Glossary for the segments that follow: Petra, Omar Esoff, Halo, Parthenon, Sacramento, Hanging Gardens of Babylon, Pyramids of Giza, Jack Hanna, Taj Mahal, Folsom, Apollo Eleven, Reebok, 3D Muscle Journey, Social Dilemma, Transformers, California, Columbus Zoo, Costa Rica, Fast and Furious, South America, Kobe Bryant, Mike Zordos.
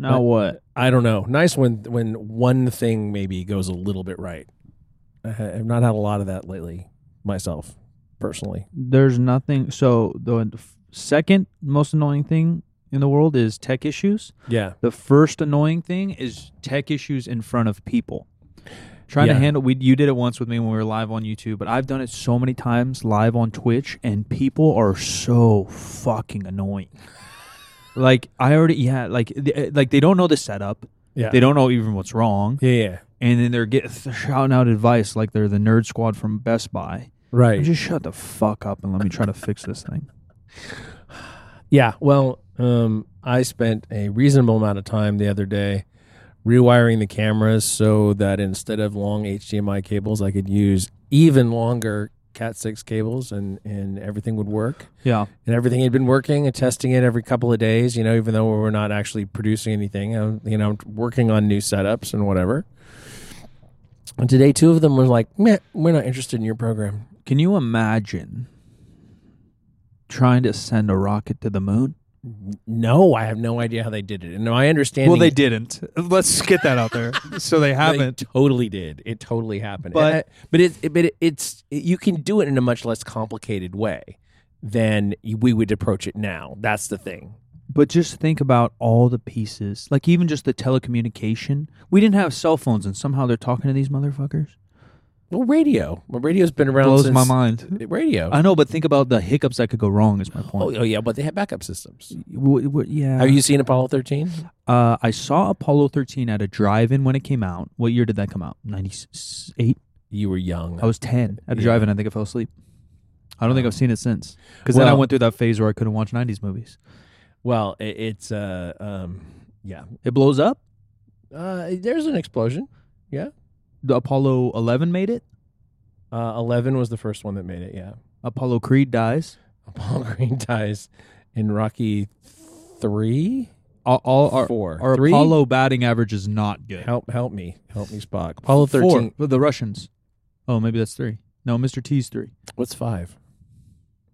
Now but what? I don't know. Nice when one thing maybe goes a little bit right. I've not had a lot of that lately myself, personally. There's nothing. So the second most annoying thing in the world is tech issues. Yeah. The first annoying thing is tech issues in front of people. Trying to handle, you did it once with me when we were live on YouTube, but I've done it so many times live on Twitch, and people are so fucking annoying. Like they don't know the setup. Yeah. They don't know even what's wrong. Yeah. And then they're shouting out advice like they're the nerd squad from Best Buy. Right. And just shut the fuck up and let me try to fix this thing. Yeah. Well, I spent a reasonable amount of time the other day rewiring the cameras so that instead of long HDMI cables, I could use even longer Cat6 cables and everything would work. Yeah. And everything had been working and testing it every couple of days, you know, even though we're not actually producing anything, you know, working on new setups and whatever. And today, two of them were like, meh, we're not interested in your program. Can you imagine trying to send a rocket to the moon? No, I have no idea how they did it. And I understand. Well, they didn't. Let's get that out there. So they haven't. They totally did. It totally happened. But you can do it in a much less complicated way than we would approach it now. That's the thing. But just think about all the pieces, like even just the telecommunication. We didn't have cell phones, and somehow they're talking to these motherfuckers. Well, radio. Well, radio's been around since... Blows my mind. Radio. I know, but think about the hiccups that could go wrong is my point. Oh yeah, but they have backup systems. Yeah. Have you seen Apollo 13? I saw Apollo 13 at a drive-in when it came out. What year did that come out? 98? You were young. I was 10 at a drive-in. I think I fell asleep. I don't think I've seen it since. Because then I went through that phase where I couldn't watch 90s movies. Well, it's... It blows up? There's an explosion. Yeah. The Apollo 11 made it? 11 was the first one that made it, yeah. Apollo Creed dies. In Rocky 3? Four. Our three? Apollo batting average is not good. Help me. Help me, Spock. Apollo 13. Four. The Russians. Oh, maybe that's 3. No, Mr. T's 3. What's 5?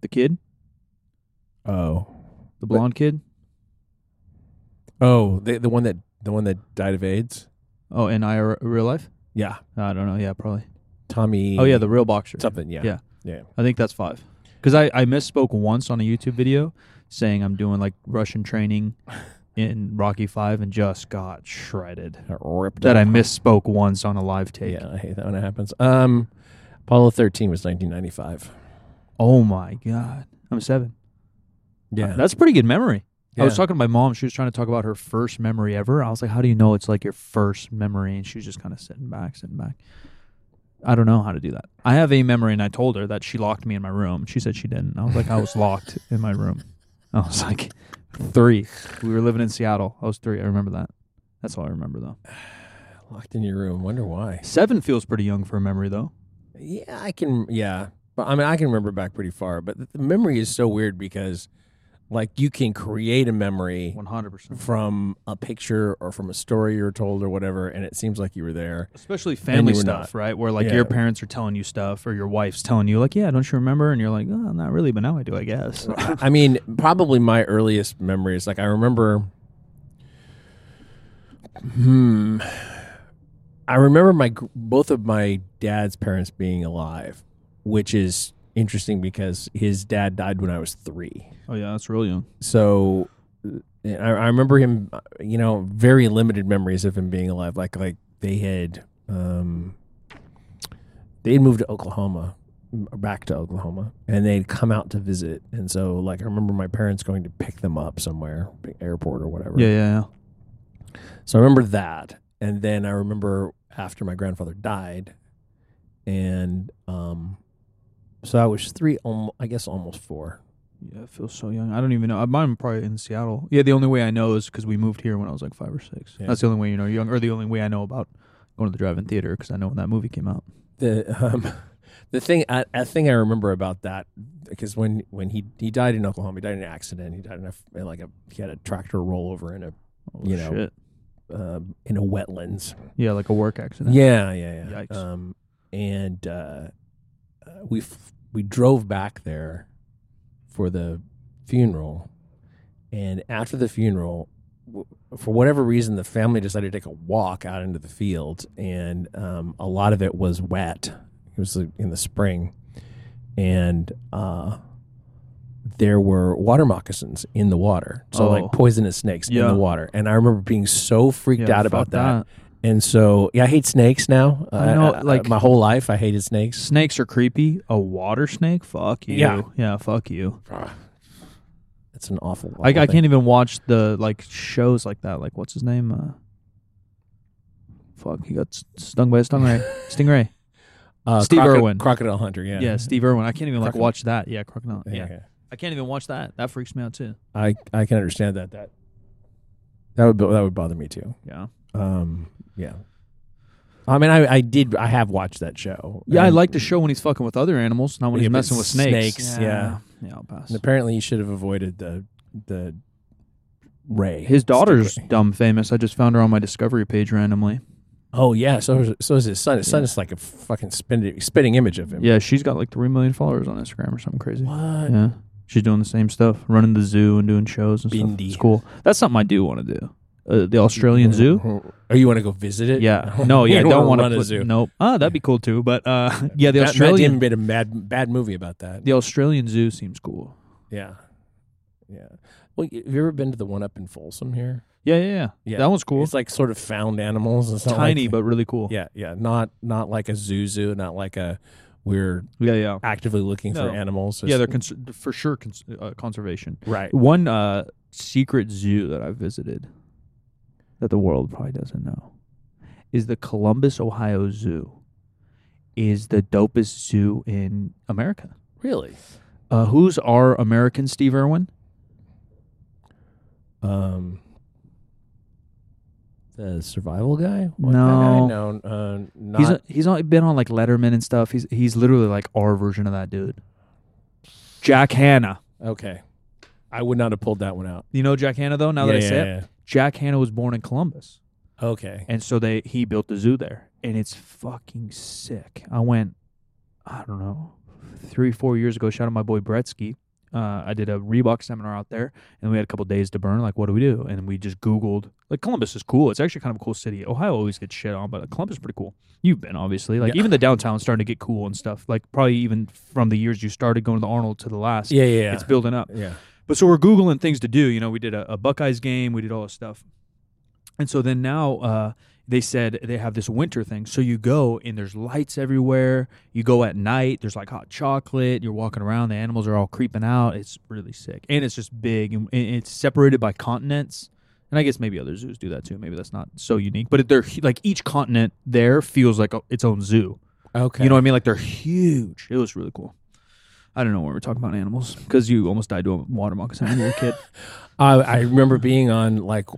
The kid? Oh. The blonde kid? Oh, the one that died of AIDS? Oh, in real life? Yeah. I don't know. Yeah, probably. Tommy. Oh, yeah, the real boxer. Something, yeah. I think that's 5. Because I misspoke once on a YouTube video saying I'm doing, like, Russian training in Rocky 5 and just got shredded. I misspoke once on a live take. Yeah, I hate that when it happens. Apollo 13 was 1995. Oh, my God. I'm 7. Yeah. That's a pretty good memory. Yeah. I was talking to my mom. She was trying to talk about her first memory ever. I was like, how do you know it's like your first memory? And she was just kind of sitting back. I don't know how to do that. I have a memory, and I told her that she locked me in my room. She said she didn't. I was like, I was locked in my room. I was like 3. We were living in Seattle. I was 3. I remember that. That's all I remember, though. Locked in your room. Wonder why. 7 feels pretty young for a memory, though. Yeah, I can. Yeah. But I mean, I can remember back pretty far. But the memory is so weird because... Like, you can create a memory 100%. From a picture or from a story you're told or whatever, and it seems like you were there. Especially family stuff, right? Where, like, your parents are telling you stuff or your wife's telling you, like, yeah, don't you remember? And you're like, oh, not really, but now I do, I guess. I mean, probably my earliest memory is, like, I remember... I remember both of my dad's parents being alive, which is... interesting because his dad died when I was 3. Oh, yeah, that's real young. So I remember him, you know, very limited memories of him being alive. Like they had moved to Oklahoma, and they'd come out to visit. And so, like, I remember my parents going to pick them up somewhere, big airport or whatever. Yeah. So I remember that. And then I remember after my grandfather died and... So I was 3, I guess almost 4. Yeah, I feel so young. I don't even know. I'm probably in Seattle. Yeah, the only way I know is because we moved here when I was like 5 or 6. Yeah. That's the only way you know you're young, or the only way I know about going to the drive-in theater, because I know when that movie came out. The thing I remember about that, because when he died in Oklahoma, he died in an accident. He died he had a tractor rollover in a in a wetlands. Yeah, like a work accident. Yeah. Yikes. We drove back there for the funeral, and after the funeral, for whatever reason, the family decided to take a walk out into the field, and a lot of it was wet. It was in the spring, and there were water moccasins in the water, so like poisonous snakes in the water. And I remember being so freaked out about that. And so, I hate snakes now. I know, like my whole life, I hated snakes. Snakes are creepy. A water snake? Fuck you. Yeah, fuck you. That's an awful. Like I can't even watch the shows like that. Like what's his name? Fuck, he got stung by a stingray. Steve Irwin, Crocodile Hunter. Yeah, Steve Irwin. I can't even watch that. Yeah, Crocodile. Yeah, I can't even watch that. That freaks me out too. I can understand that would bother me too. Yeah. Yeah. I mean, I have watched that show. Yeah, I like the show when he's fucking with other animals, not when he's messing with snakes. Yeah, I'll pass. And apparently, you should have avoided the Ray. His daughter's dumb famous. I just found her on my Discovery page randomly. Oh yeah, so is his son. His son is like a fucking spitting image of him. Yeah, she's got like 3 million followers on Instagram or something crazy. What? Yeah, she's doing the same stuff, running the zoo and doing shows and stuff. It's cool. That's something I do want to do. The Australian Zoo. Oh, you want to go visit it? Yeah. No, yeah, I don't want to run a zoo. Nope. Ah, that'd be cool too. But yeah, the Australian. Matt Damon made a bad movie about that. The Australian Zoo seems cool. Yeah. Yeah. Well, have you ever been to the one up in Folsom here? Yeah. That one's cool. It's like sort of found animals. It's tiny, but really cool. Yeah. Not like a zoo. Not like a we're actively looking for animals. It's, they're for sure conservation. Right. One secret zoo that I visited, that the world probably doesn't know, is the Columbus, Ohio Zoo. Is the dopest zoo in America. Really? Who's our American Steve Irwin? The survival guy? No. Not. He's been on like Letterman and stuff. He's literally like our version of that dude. Jack Hanna. Okay. I would not have pulled that one out. You know Jack Hanna though, now that I say it? Yeah. Jack Hanna was born in Columbus. Okay. And so he built the zoo there. And it's fucking sick. I went, I don't know, 3-4 years ago, shout out my boy Bretsky. I did a Reebok seminar out there, and we had a couple days to burn. Like, what do we do? And we just Googled. Like, Columbus is cool. It's actually kind of a cool city. Ohio always gets shit on, but Columbus is pretty cool. You've been, obviously. Like, even the downtown's starting to get cool and stuff. Like, probably even from the years you started going to the Arnold to the last. Yeah. It's building up. Yeah. But so we're Googling things to do. You know, we did a Buckeyes game. We did all this stuff. And so then now they said they have this winter thing. So you go, and there's lights everywhere. You go at night. There's, like, hot chocolate. You're walking around. The animals are all creeping out. It's really sick. And it's just big. And it's separated by continents. And I guess maybe other zoos do that, too. Maybe that's not so unique. But they're like, each continent there feels like its own zoo. Okay. You know what I mean? Like, they're huge. It was really cool. I don't know when we're talking about animals, because you almost died to a water moccasin when you were a kid. I remember being on like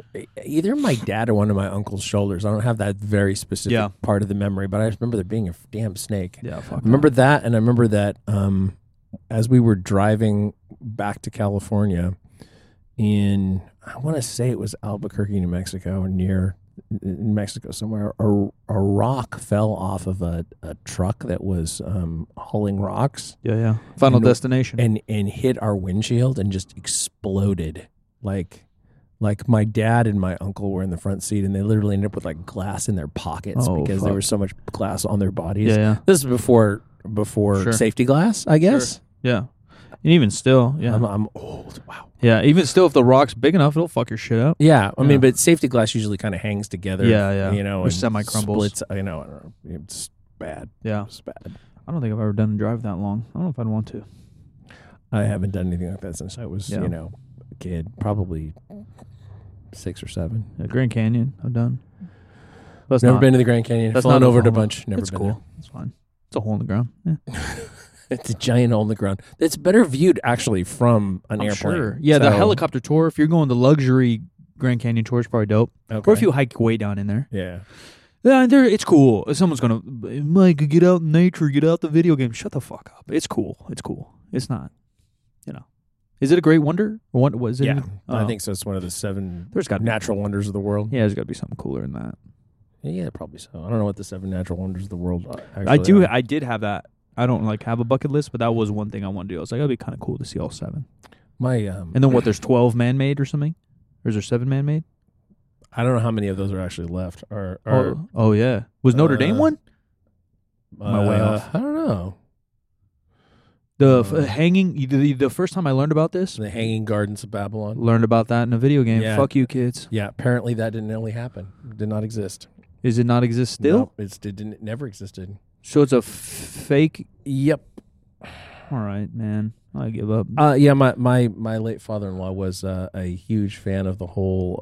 either my dad or one of my uncle's shoulders. I don't have that very specific part of the memory, but I just remember there being a damn snake. Yeah, fuck. I remember that, and I remember that as we were driving back to California in, I want to say it was Albuquerque, New Mexico, or near in Mexico somewhere, a rock fell off of a truck that was hauling rocks. Yeah. Final Destination. And hit our windshield and just exploded. Like my dad and my uncle were in the front seat, and they literally ended up with like glass in their pockets because there was so much glass on their bodies. Yeah. This is before safety glass, I guess. Sure. Yeah. And even still, I'm old. Wow. Yeah, even still, if the rock's big enough, it'll fuck your shit up. Yeah, I mean, but safety glass usually kind of hangs together. Yeah. You know, semi crumbles. You know, I don't know. It's bad. Yeah, it's bad. I don't think I've ever done a drive that long. I don't know if I'd want to. I haven't done anything like that since I was, a kid, probably 6 or 7. Yeah, Grand Canyon, I've done. That's never been to the Grand Canyon. That's flown over it a bunch. Never been there. It's fine. It's a hole in the ground. Yeah. It's a giant hole in the ground. It's better viewed, actually, from an airplane. Sure. Yeah, the helicopter tour, if you're going the luxury Grand Canyon tour, is probably dope. Okay. Or if you hike way down in there. Yeah. Yeah, it's cool. Someone's going to, Mike, get out in nature, get out the video game. Shut the fuck up. It's cool. It's not, Is it a great wonder? Or what was it? Yeah, I think so. It's one of the 7 natural wonders of the world. Yeah, there's got to be something cooler than that. Yeah, probably so. I don't know what the 7 natural wonders of the world actually are. I did have that. I don't have a bucket list, but that was one thing I wanted to do. I was like, that'd be kind of cool to see all 7. And then what? There's 12 man-made or something, or is there 7 man-made? I don't know how many of those are actually left. Oh yeah. Was Notre Dame one? My way off. I don't know. The first time I learned about this. The Hanging Gardens of Babylon. Learned about that in a video game. Yeah. Fuck you, kids. Yeah, apparently that didn't really happen. It did not exist. Does it not exist still? No, it never existed. So it's a fake? Yep. All right, man. I give up. Yeah, my late father-in-law was a huge fan of the whole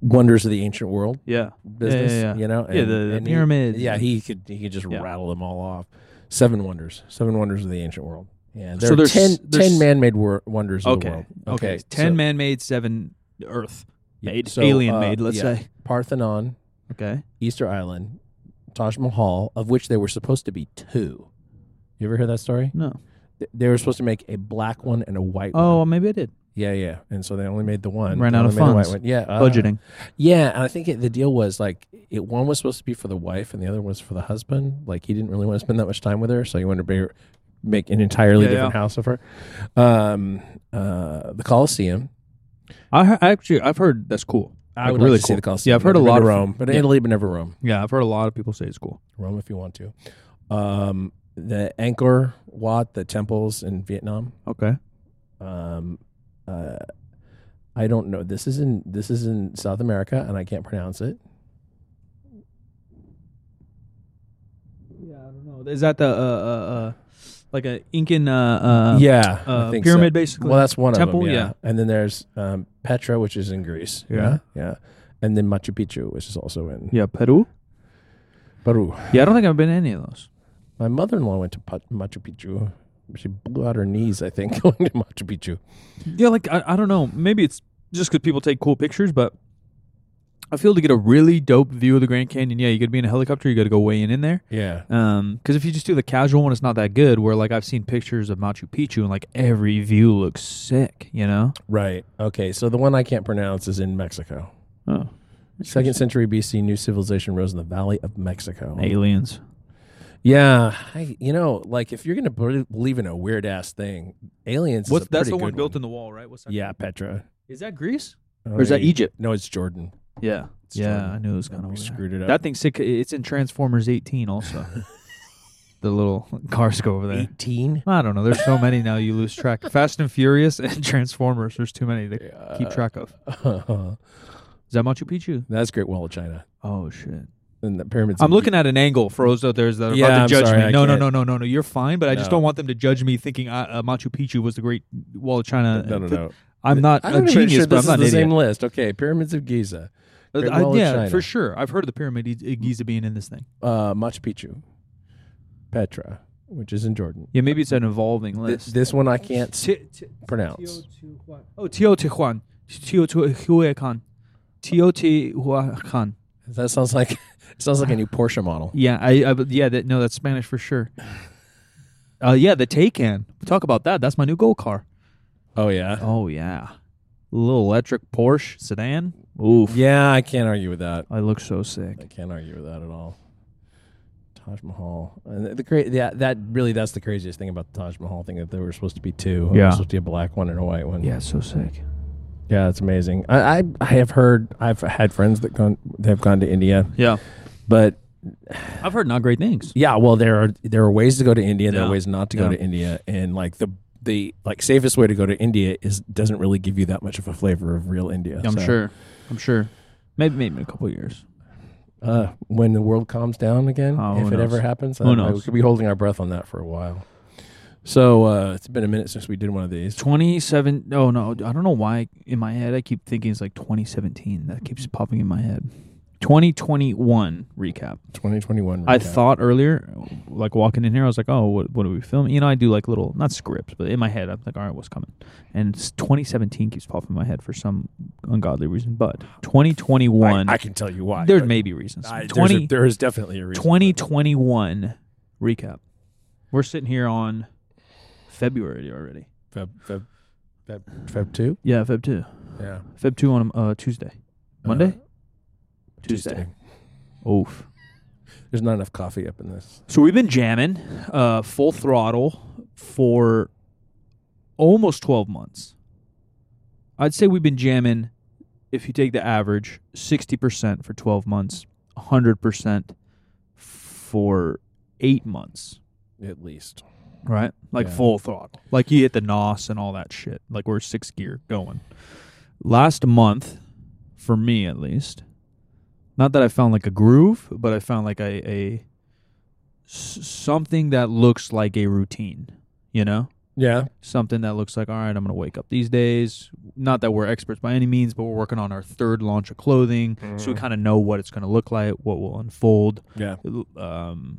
wonders of the ancient world. Yeah. Business, you know? And, the pyramids. He could just rattle them all off. Seven wonders of the ancient world. Yeah, there are 10 man-made wonders of the world. Okay. 10 man-made, 7 earth-made, alien-made, let's say. Parthenon. Okay. Easter Island. Taj Mahal, of which there were supposed to be 2. You ever hear that story? No. They were supposed to make a black one and a white one. Oh, well, maybe I did. Yeah. And so they only made the one. Ran out of funds. Yeah. Budgeting. Yeah, and I think the deal was like one was supposed to be for the wife and the other was for the husband. Like he didn't really want to spend that much time with her, so he wanted to make an entirely different house of her. The Colosseum. I've heard that's cool. I would really like to see the Colosseum. Yeah, I've heard a lot of Rome, but Italy, but never Rome. Yeah, I've heard a lot of people say it's cool. Rome, if you want to. The Angkor Wat, the temples in Vietnam. Okay. I don't know. This is in South America, and I can't pronounce it. Yeah, I don't know. Is that the like an Incan pyramid, basically? Well, that's one temple, of them, yeah. And then there's Petra, which is in Greece. Yeah. And then Machu Picchu, which is also in... Yeah, Peru. Yeah, I don't think I've been to any of those. My mother-in-law went to Machu Picchu. She blew out her knees, I think, going to Machu Picchu. Yeah, like, I don't know. Maybe it's just because people take cool pictures, but I feel to get a really dope view of the Grand Canyon, you got to be in a helicopter, you got to go way in there. Yeah. Because if you just do the casual one, it's not that good, where, like, I've seen pictures of Machu Picchu, and, like, every view looks sick, you know? Right. Okay, so the one I can't pronounce is in Mexico. Oh. 2nd century BC, new civilization rose in the Valley of Mexico. Aliens. Yeah. If you're going to believe in a weird-ass thing, aliens is a pretty good one. That's the one built in the wall, right? What's that? Yeah, Petra. Is that Greece? Or is that Egypt? No, it's Jordan. Yeah. I knew it was kind of screwed it up. That thing's sick. It's in Transformers 18 also. The little cars go over there. 18? I don't know. There's so many now you lose track. Fast and Furious and Transformers. There's too many to keep track of. Is that Machu Picchu? That's Great Wall of China. Oh, shit. And the pyramids. I'm looking at an angle for those out there that are about to judge me. No. You're fine, but I just don't want them to judge me thinking Machu Picchu was the Great Wall of China. No. I'm not a genius, sure, but I'm not an idiot. This is the same list. Okay, Pyramids of Giza. Yeah, for sure. I've heard of the Pyramid of Giza being in this thing. Machu Picchu. Petra, which is in Jordan. Yeah, maybe it's an evolving list. This one I can't pronounce. Teotihuacan. Teotihuacan. That sounds like a new Porsche model. Yeah, that's Spanish for sure. The Taycan. Talk about that. That's my new gold car. Oh yeah. A little electric Porsche sedan. Oof. Yeah, I can't argue with that. I look so sick. I can't argue with that at all. Taj Mahal. And that's the craziest thing about the Taj Mahal thing, that there were supposed to be 2. Yeah. There was supposed to be a black one and a white one. Yeah, so sick. Yeah, it's amazing. I've had friends that have gone to India. Yeah. But I've heard not great things. Yeah, well there are ways to go to India, there are ways not to go to India, and like the safest way to go to India doesn't really give you that much of a flavor of real India. I'm sure. Maybe in a couple of years. When the world calms down again, if it ever happens, we could be holding our breath on that for a while. So it's been a minute since we did one of these. 27. Oh no, I don't know why in my head I keep thinking it's like 2017. That keeps popping in my head. 2021 recap. I thought earlier, like walking in here, I was like, oh, what are we filming? You know, I do like little, not scripts, but in my head, I'm like, all right, what's coming? And 2017 keeps popping in my head for some ungodly reason. But 2021. I can tell you why. There may be reasons. There is definitely a reason. 2021 recap. We're sitting here on February already. Feb 2? Yeah, Feb 2. Yeah. Feb 2 on Tuesday. Monday? Tuesday. Oof. There's not enough coffee up in this. So we've been jamming full throttle for almost 12 months. I'd say we've been jamming, if you take the average, 60% for 12 months, 100% for 8 months. At least. Right? Like full throttle. Like you hit the NOS and all that shit. Like we're sixth gear going. Last month, for me at least, not that I found like a groove, but I found like a something that looks like a routine, you know? Yeah. Something that looks like, all right, I'm going to wake up these days. Not that we're experts by any means, but we're working on our third launch of clothing. Mm. So we kind of know what it's going to look like, what will unfold. Yeah. Because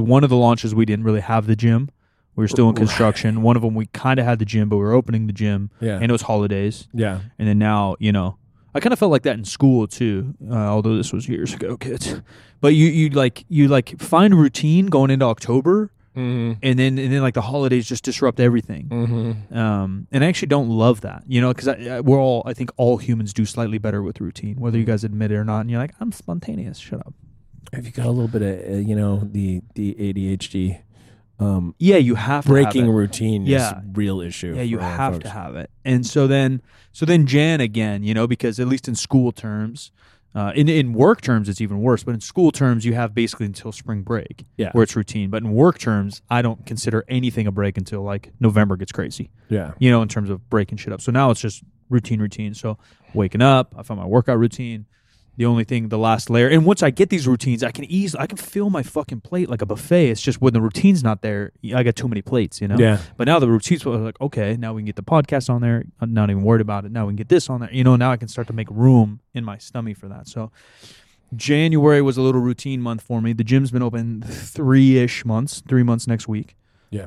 one of the launches, we didn't really have the gym. We were still in construction. One of them, we kind of had the gym, but we were opening the gym. Yeah. And it was holidays. Yeah. And then now, you know, I kind of felt like that in school too, although this was years ago, kids. But you find routine going into October. Mm-hmm. And then like the holidays just disrupt everything. Mm-hmm. And I actually don't love that, you know, because we're all, I think all humans do slightly better with routine, whether you guys admit it or not. And you're like, I'm spontaneous. Shut up. Have you got a little bit of, you know, the ADHD? Yeah, you have to breaking have it. Routine is a real issue. Yeah, you have folks. To have it. And so then Jan again, you know, because at least in school terms, in work terms, it's even worse. But in school terms, you have basically until spring break where it's routine. But in work terms, I don't consider anything a break until like November gets crazy. Yeah. You know, in terms of breaking shit up. So now it's just routine. So waking up, I found my workout routine. The only thing, the last layer. And once I get these routines, I can fill my fucking plate like a buffet. It's just when the routine's not there, I got too many plates, you know? Yeah. But now the routine's like, okay, now we can get the podcast on there. I'm not even worried about it. Now we can get this on there. You know, now I can start to make room in my stomach for that. So January was a little routine month for me. The gym's been open 3 months next week. Yeah.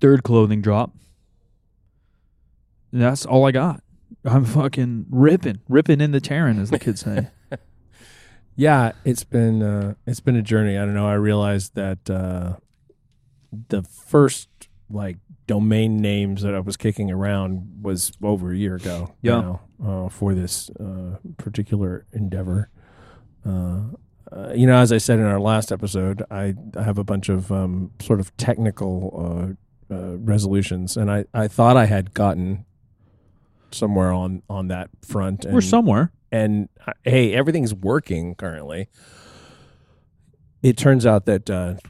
Third clothing drop. That's all I got. I'm fucking ripping in the Terran, as the kids say. Yeah, it's been a journey. I don't know. I realized that the first like domain names that I was kicking around was over a year ago. Yeah, you know, for this particular endeavor. You know, as I said in our last episode, I have a bunch of sort of technical resolutions, and I thought I had gotten somewhere on that front. And, we're somewhere. And, hey, everything's working currently. It turns out that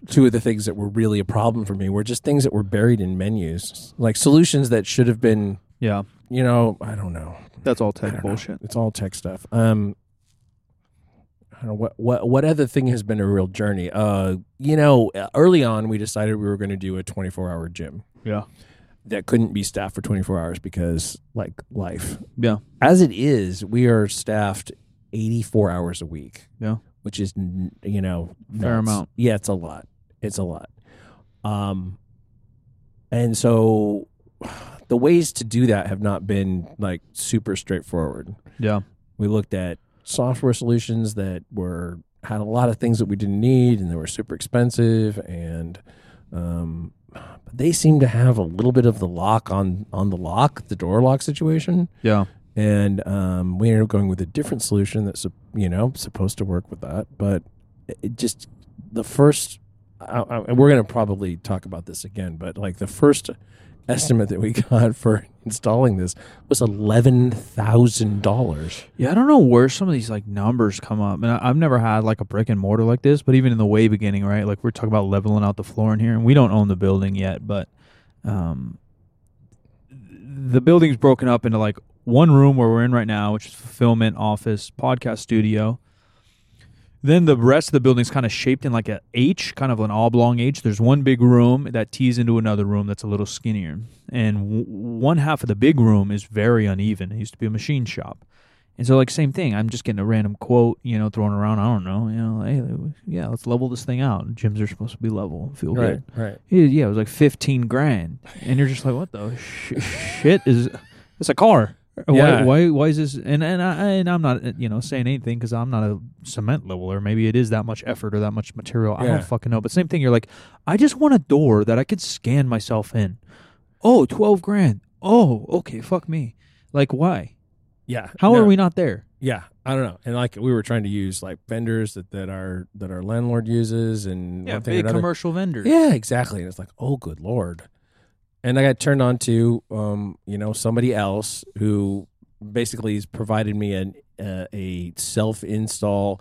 two of the things that were really a problem for me were just things that were buried in menus, like solutions that should have been, you know, I don't know. That's all tech bullshit. It's all tech stuff. I don't know, what other thing has been a real journey? You know, early on, we decided we were going to do a 24-hour gym. Yeah. That couldn't be staffed for 24 hours because, like, life. Yeah. As it is, we are staffed 84 hours a week. Yeah. Which is, you know, fair amount. Yeah, it's a lot. It's a lot. And so the ways to do that have not been, like, super straightforward. Yeah. We looked at software solutions that had a lot of things that we didn't need and they were super expensive and, but they seem to have a little bit of the lock on the door lock situation. Yeah. And we ended up going with a different solution that's, you know, supposed to work with that. But it just, the first, and we're going to probably talk about this again, but like the first estimate that we got for installing this was $11,000. Yeah, I don't know where some of these like numbers come up. And I've never had like a brick and mortar like this, but even in the way beginning, right? Like we're talking about leveling out the floor in here, and we don't own the building yet, but the building's broken up into like one room where we're in right now, which is fulfillment, office, podcast studio. Then the rest of the building's kind of shaped in like an H, kind of an oblong H. There's one big room that tees into another room that's a little skinnier. And one half of the big room is very uneven. It used to be a machine shop. And so like same thing. I'm just getting a random quote, you know, thrown around. I don't know. You know, hey, yeah, let's level this thing out. Gyms are supposed to be level. Feel good. Right. Yeah, it was like $15,000. And you're just like, what the shit is... It's a car. Yeah. Why is this? And I'm not, you know, saying anything because I'm not a cement leveler. Maybe it is that much effort or that much material. Yeah. I don't fucking know. But same thing. You're like, I just want a door that I could scan myself in. Oh, $12,000. Oh, okay. Fuck me. Like, why? Yeah. How are we not there? Yeah, I don't know. And like we were trying to use like vendors that our landlord uses and big commercial vendors. Yeah, exactly. And it's like, oh, good Lord. And I got turned on to, somebody else who basically has provided me a self-install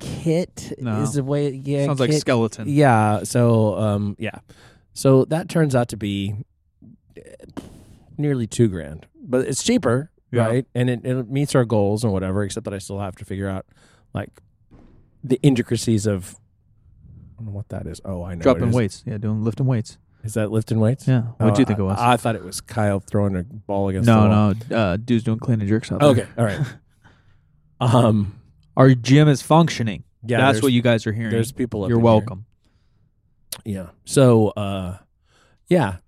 kit. No. Is the way. Yeah, sounds kit. Like skeleton. Yeah. So so that turns out to be nearly $2,000, but it's cheaper, yeah. Right? And it meets our goals and whatever, except that I still have to figure out like the intricacies of. I don't know what that is. Oh, I know. Dropping weights. Yeah, lifting weights. Is that lifting weights? Yeah. What do you think it was? I thought it was Kyle throwing a ball against the wall. No, dude's doing clean and jerks out there. Okay, all right. Our gym is functioning. Yeah, that's what you guys are hearing. There's people up there. You're welcome. Here. Yeah. So,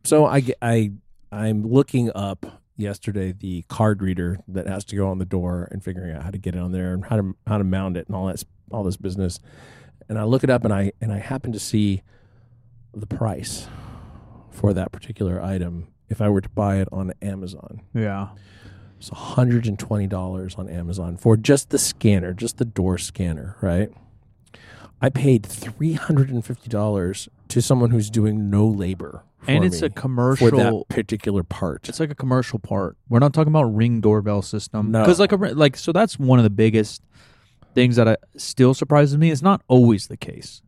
So I'm looking up yesterday the card reader that has to go on the door and figuring out how to get it on there and how to mount it and all this business. And I look it up, and I happen to see the price for that particular item if I were to buy it on Amazon. Yeah. It's $120 on Amazon for just the scanner, just the door scanner, right? I paid $350 to someone who's doing no labor for and it's me a commercial for that particular part. It's like a commercial part. We're not talking about Ring doorbell system. No. Because so that's one of the biggest things that still surprises me. It's not always the case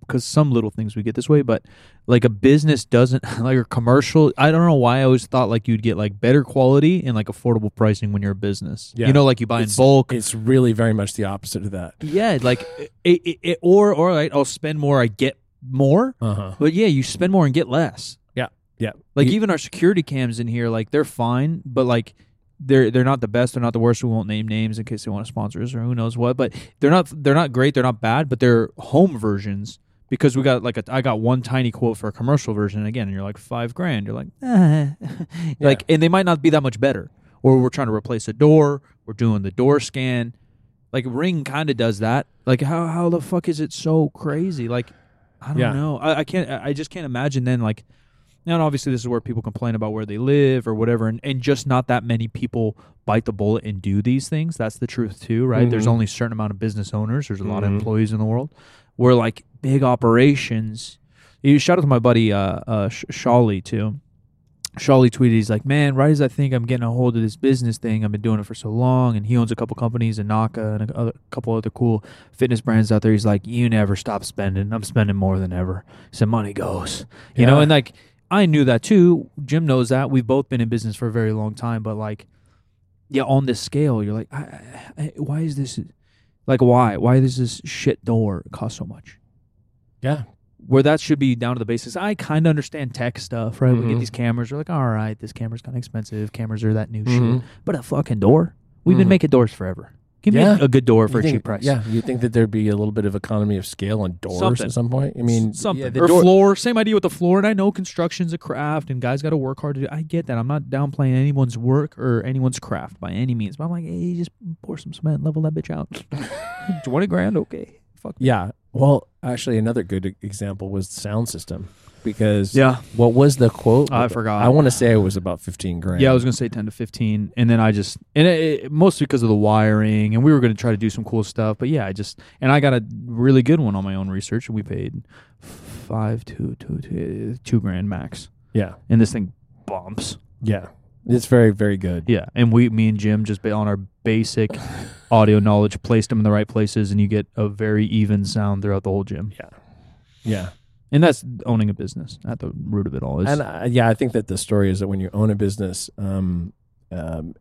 because some little things we get this way, but like a business doesn't like a commercial. I don't know why I always thought like you'd get like better quality and like affordable pricing when you're a business. Yeah. You know, like you buy in bulk. It's really very much the opposite of that. Yeah, like or like I'll spend more, I get more. Uh-huh. But yeah, you spend more and get less. Yeah, yeah. Like even our security cams in here, like they're fine, but like. They're not the best. They're not the worst. We won't name names in case they want to sponsor us or who knows what. But they're not great. They're not bad. But they're home versions because we got I got one tiny quote for a commercial version. And again, and you're like $5,000. You're like, like, and they might not be that much better. Or we're trying to replace a door. We're doing the door scan. Like Ring kind of does that. Like how the fuck is it so crazy? Like I don't know. I can't. I just can't imagine then like. Now, and obviously, this is where people complain about where they live or whatever, and just not that many people bite the bullet and do these things. That's the truth, too, right? Mm-hmm. There's only a certain amount of business owners. There's a lot of employees in the world. Where, like, big operations. Shout out to my buddy, Shawley, too. Shawley tweeted, he's like, man, right as I think I'm getting a hold of this business thing, I've been doing it for so long, and he owns a couple companies in Naka and a couple other cool fitness brands out there. He's like, you never stop spending. I'm spending more than ever. He said, money goes. You know, and, like... I knew that too. Jim knows that. We've both been in business for a very long time, but like, yeah, on this scale, you're like, why is this? Like, why? Why does this shit door cost so much? Yeah, where that should be down to the basics. I kind of understand tech stuff, right? Mm-hmm. We get these cameras. We're like, all right, this camera's kind of expensive. Cameras are that new shit, but a fucking door. We've been making doors forever. Give me a good door for a cheap price. Yeah, you think that there'd be a little bit of economy of scale on doors at some point? I mean, something. Yeah, or floor. Same idea with the floor. And I know construction's a craft, and guys got to work hard to do. I get that. I'm not downplaying anyone's work or anyone's craft by any means. But I'm like, hey, just pour some cement, level that bitch out. $20,000, okay. Fuck. Yeah. Well, actually, another good example was the sound system because what was the quote? I forgot. I want to say it was about $15,000. Yeah, I was going to say 10 to 15. And then I just, and it, mostly because of the wiring, and we were going to try to do some cool stuff. But yeah, I got a really good one on my own research, and we paid $2,000 max. Yeah. And this thing bumps. Yeah. It's very, very good. Yeah. And me and Jim just on our basic audio knowledge, placed them in the right places, and you get a very even sound throughout the whole gym. Yeah. Yeah. And that's owning a business at the root of it all. I think that the story is that when you own a business,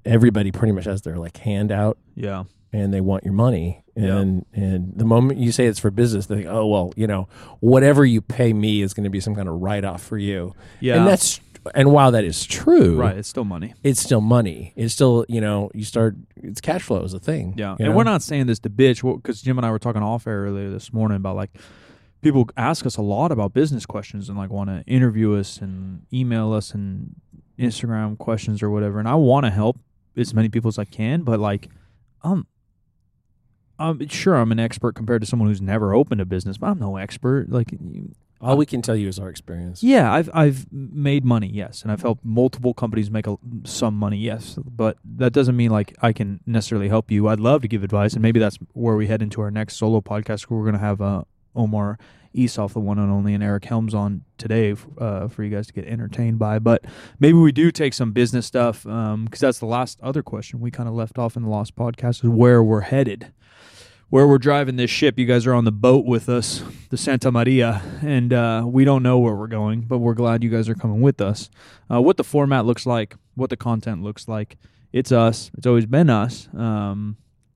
everybody pretty much has their like handout. Yeah. And they want your money. And the moment you say it's for business, they think, oh, well, you know, whatever you pay me is going to be some kind of write-off for you. Yeah. And that's... And while that is true, right, it's still money. It's still money. It's still, you know, it's cash flow is a thing. Yeah. And we're not saying this to bitch because Jim and I were talking off air earlier this morning about like people ask us a lot about business questions and like want to interview us and email us and Instagram questions or whatever. And I want to help as many people as I can, but like, sure, I'm an expert compared to someone who's never opened a business, but I'm no expert. Like, all we can tell you is our experience. Yeah, I've made money, yes, and I've helped multiple companies make some money, yes, but that doesn't mean like I can necessarily help you. I'd love to give advice, and maybe that's where we head into our next solo podcast where we're going to have Omar Esoff, the one and only, and Eric Helms on today for you guys to get entertained by. But maybe we do take some business stuff, because that's the last other question we kind of left off in the Lost Podcast, is where we're headed, where we're driving this ship. You guys are on the boat with us, the Santa Maria, and we don't know where we're going, but we're glad you guys are coming with us. What the format looks like, what the content looks like, it's us. It's always been us.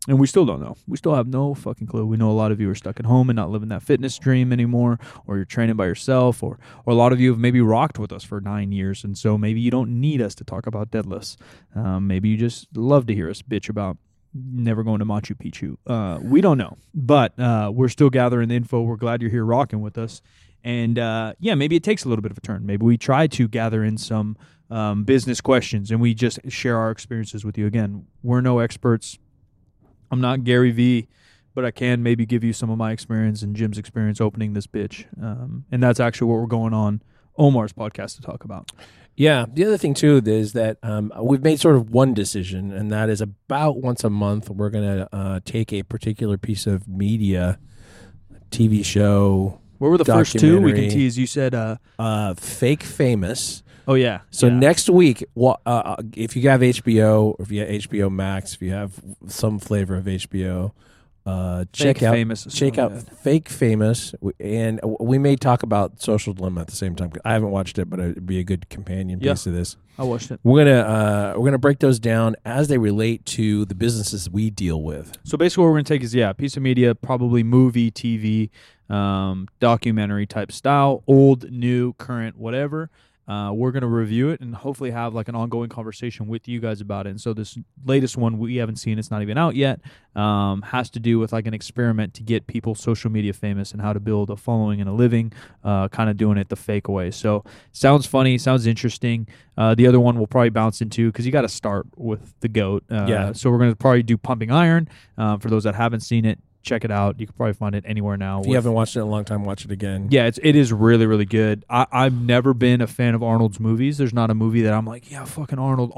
And we still don't know. We still have no fucking clue. We know a lot of you are stuck at home and not living that fitness dream anymore, or you're training by yourself, or a lot of you have maybe rocked with us for 9 years, and so maybe you don't need us to talk about deadlifts. Maybe you just love to hear us bitch about never going to Machu Picchu. We don't know, but we're still gathering the info. We're glad you're here rocking with us. And yeah, maybe it takes a little bit of a turn. Maybe we try to gather in some business questions, and we just share our experiences with you. Again, we're no experts. I'm not Gary V, but I can maybe give you some of my experience and Jim's experience opening this bitch. And that's actually what we're going on Omar's podcast to talk about. Yeah. The other thing, too, is that we've made sort of one decision, and that is about once a month we're going to take a particular piece of media, TV show. What were the first two we can tease? You said... Fake Famous. Oh, yeah. So next week, if you have HBO, or if you have HBO Max, if you have some flavor of HBO... check out Fake Famous, and we may talk about Social Dilemma at the same time. I haven't watched it, but it'd be a good companion piece of this. I watched it. We're gonna break those down as they relate to the businesses we deal with. So basically, what we're gonna take is a piece of media, probably movie, TV, documentary type style, old, new, current, whatever. We're going to review it and hopefully have like an ongoing conversation with you guys about it. And so this latest one we haven't seen, it's not even out yet, has to do with like an experiment to get people social media famous and how to build a following and a living, kind of doing it the fake way. So sounds funny, sounds interesting. The other one we'll probably bounce into, because you got to start with the GOAT. So we're going to probably do Pumping Iron. For those that haven't seen it, check it out. You can probably find it anywhere now. If you haven't watched it in a long time, watch it again. Yeah, it is really, really good. I've never been a fan of Arnold's movies. There's not a movie that I'm like, yeah, fucking Arnold.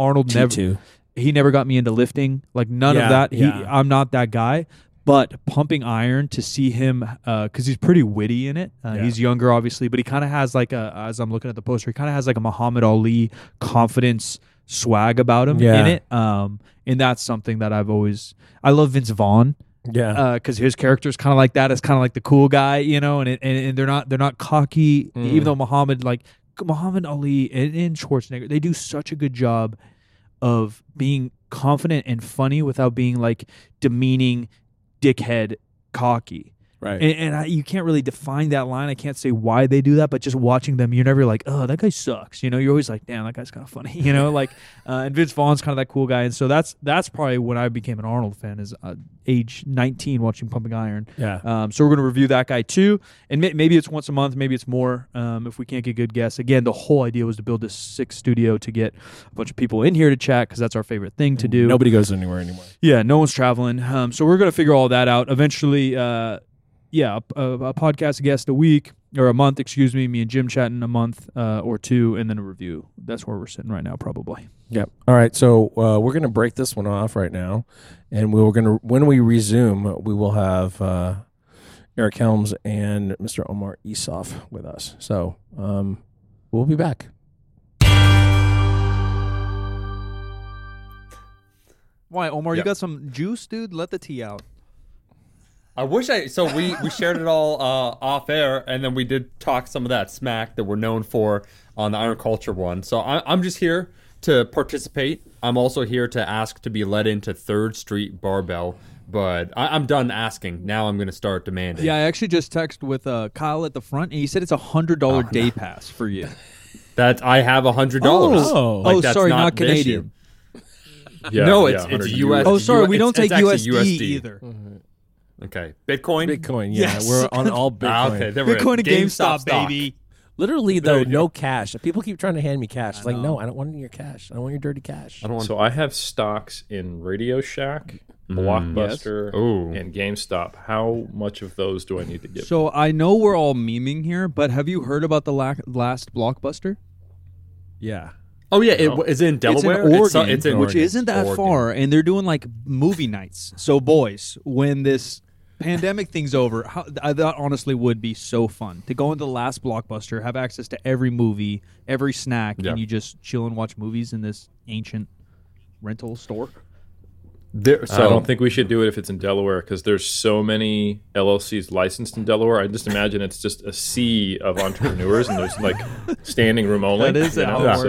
He never got me into lifting. Like, none of that. I'm not that guy. But Pumping Iron, to see him, because he's pretty witty in it. He's younger, obviously, but he kind of has like a, as I'm looking at the poster, he kind of has like a Muhammad Ali confidence swag about him in it. And that's something that I love Vince Vaughn. Yeah, because his character is kind of like that. It's kind of like the cool guy, you know, and they're not cocky. Mm. Even though Muhammad Ali and Schwarzenegger, they do such a good job of being confident and funny without being like demeaning, dickhead, cocky. Right, and you can't really define that line. I can't say why they do that, but just watching them, you're never like, oh, that guy sucks. You know, you're always like, damn, that guy's kind of funny. You know, like, and Vince Vaughn's kind of that cool guy. And so that's probably when I became an Arnold fan, is age 19 watching Pumping Iron. Yeah. So we're gonna review that guy too, and maybe it's once a month, maybe it's more. If we can't get good guests, again, the whole idea was to build this sick studio to get a bunch of people in here to chat, because that's our favorite thing to do. Nobody goes anywhere anymore. Yeah, no one's traveling. So we're gonna figure all that out eventually. A podcast guest a week, or a month, excuse me. Me and Jim chatting a month or two, and then a review. That's where we're sitting right now, probably. Yep. All right. So we're going to break this one off right now, and when we resume, we will have Eric Helms and Mr. Omar Esoff with us. So we'll be back. Why, Omar? Yep. You got some juice, dude? Let the tea out. I wish I... So we shared it all off air, and then we did talk some of that smack that we're known for on the Iron Culture one. So I'm just here to participate. I'm also here to ask to be let into Third Street Barbell, but I'm done asking. Now I'm going to start demanding. Yeah, I actually just texted with Kyle at the front, and he said it's a $100 day pass for you. That I have $100. Oh, that's sorry, not Canadian. Yeah, no, it's US. Oh, sorry, we don't take USD either. Mm-hmm. Okay, Bitcoin. Yeah, yes. We're on all Bitcoin. Okay, there we go. Bitcoin and GameStop, baby. Literally, though, no cash. People keep trying to hand me cash. It's like, no, I don't want your cash. I don't want your dirty cash. So I have stocks in Radio Shack, Blockbuster, and GameStop. How much of those do I need to get? So I know we're all memeing here, but have you heard about the last Blockbuster? Yeah. Oh, yeah, it's in Delaware? It's in Oregon, which isn't that far, and they're doing, like, movie nights. So, boys, when this... pandemic thing's over, that honestly would be so fun. To go into the last Blockbuster, have access to every movie, every snack, and you just chill and watch movies in this ancient rental store. I don't think we should do it if it's in Delaware, because there's so many LLCs licensed in Delaware. I just imagine it's just a sea of entrepreneurs, and there's like standing room only. That is how it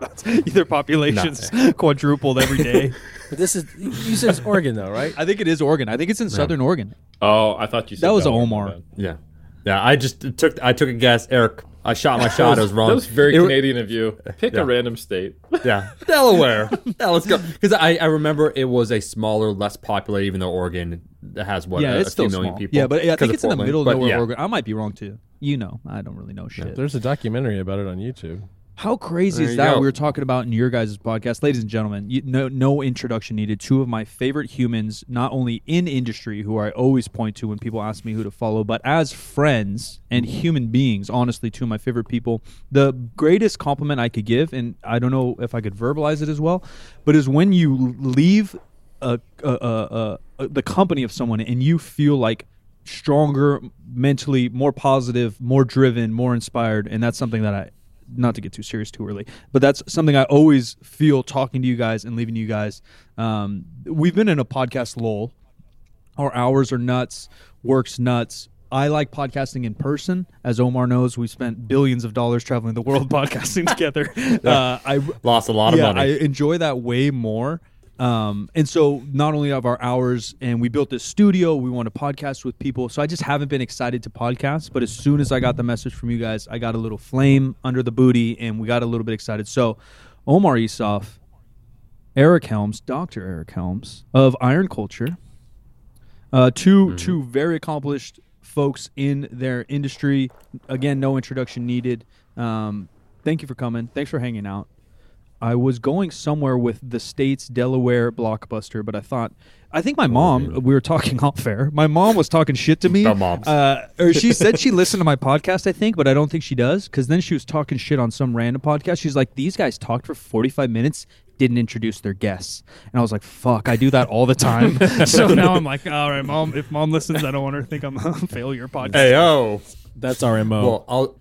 works, Their population's quadrupled every day. But this is, you said it's Oregon though, right? I think it is Oregon. I think it's in Southern Oregon. Oh, I thought you said that was Delaware. Omar. Yeah. Yeah, I took a guess, Eric. I shot my shot. I was wrong. That was very Canadian of you. Pick a random state. Yeah. Delaware. Let's go. Because I remember it was a smaller, less populated, even though Oregon has, it's still million people. Yeah, but I think it's in the middle of nowhere, Oregon. I might be wrong, too. You know, I don't really know shit. Yeah, there's a documentary about it on YouTube. How crazy is that? We were talking about in your guys' podcast. Ladies and gentlemen, no introduction needed. Two of my favorite humans, not only in industry, who I always point to when people ask me who to follow, but as friends and human beings, honestly, two of my favorite people. The greatest compliment I could give, and I don't know if I could verbalize it as well, but is when you leave the company of someone and you feel like stronger mentally, more positive, more driven, more inspired, and that's something that I... Not to get too serious too early, but that's something I always feel talking to you guys and leaving you guys. We've been in a podcast lull. Our hours are nuts. Work's nuts. I like podcasting in person. As Omar knows, we spent billions of dollars traveling the world podcasting together. I lost a lot of money. I enjoy that way more. And so not only of our hours, and we built this studio, we want to podcast with people. So I just haven't been excited to podcast, but as soon as I got the message from you guys, I got a little flame under the booty and we got a little bit excited. So Omar Issoff, Eric Helms, Dr. Eric Helms of Iron Culture, two very accomplished folks in their industry. Again, no introduction needed. Thank you for coming. Thanks for hanging out. I was going somewhere with the state's Delaware Blockbuster, but I think my mom, we were talking off air. My mom was talking shit to me. Or she said she listened to my podcast, I think, but I don't think she does. Because then she was talking shit on some random podcast. She's like, these guys talked for 45 minutes, didn't introduce their guests. And I was like, fuck, I do that all the time. So now I'm like, all right, Mom, if Mom listens, I don't want her to think I'm a failure podcast. Hey, oh. That's our MO. Well,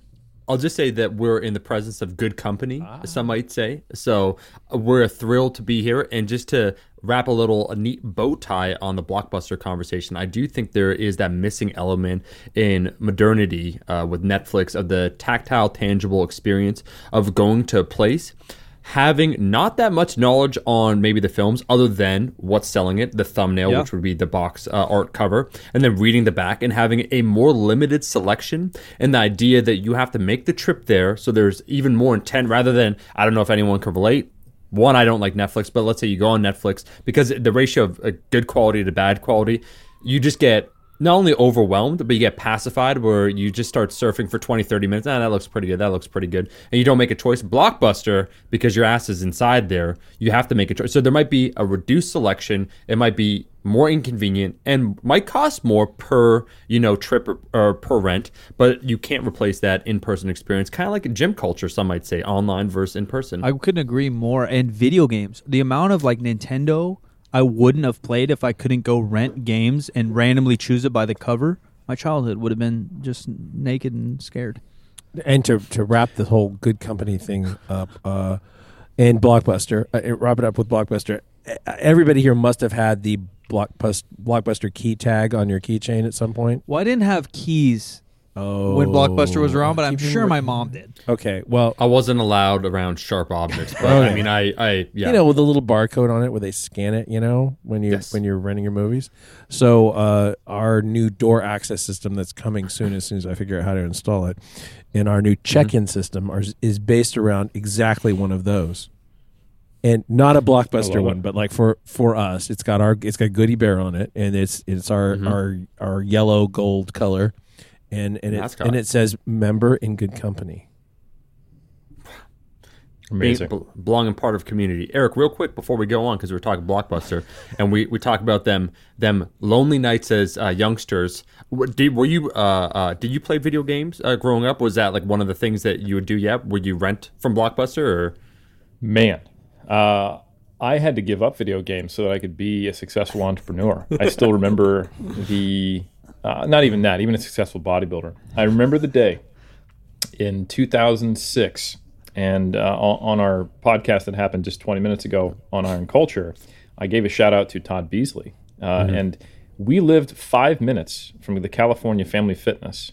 I'll just say that we're in the presence of good company, some might say. So we're thrilled to be here. And just to wrap a neat bow tie on the Blockbuster conversation, I do think there is that missing element in modernity with Netflix of the tactile, tangible experience of going to a place, having not that much knowledge on maybe the films other than what's selling it, the thumbnail, which would be the box art cover, and then reading the back and having a more limited selection and the idea that you have to make the trip there so there's even more intent rather than, I don't know if anyone can relate. One, I don't like Netflix, but let's say you go on Netflix because the ratio of good quality to bad quality, you just get not only overwhelmed, but you get pacified where you just start surfing for 20, 30 minutes. That looks pretty good. That looks pretty good. And you don't make a choice. Blockbuster, because your ass is inside there, you have to make a choice. So there might be a reduced selection. It might be more inconvenient and might cost more per trip or per rent, but you can't replace that in-person experience. Kind of like a gym culture, some might say, online versus in-person. I couldn't agree more. And video games. The amount of like Nintendo... I wouldn't have played if I couldn't go rent games and randomly choose it by the cover. My childhood would have been just naked and scared. And to wrap the whole good company thing up and Blockbuster, wrap it up with Blockbuster, everybody here must have had the Blockbuster key tag on your keychain at some point. Well, I didn't have keys when Blockbuster was around, but I'm sure my mom did. Okay, well... I wasn't allowed around sharp objects, but I mean, I with a little barcode on it where they scan it, when you're renting your movies. So our new door access system that's coming soon, as soon as I figure out how to install it, and our new check-in system is based around exactly one of those. And not a Blockbuster one, but like for us, it's got Goody Bear on it, and it's our yellow gold color. And it says member in good company. Amazing. Belong and part of community. Eric, real quick before we go on, because we were talking Blockbuster, and we talk about them lonely nights as youngsters. Did you play video games growing up? Was that like one of the things that you would do? Yeah, would you rent from Blockbuster or? Man, I had to give up video games so that I could be a successful entrepreneur. I still remember the, not even that, even a successful bodybuilder. I remember the day in 2006, and on our podcast that happened just 20 minutes ago on Iron Culture, I gave a shout out to Todd Beasley. And we lived 5 minutes from the California Family Fitness,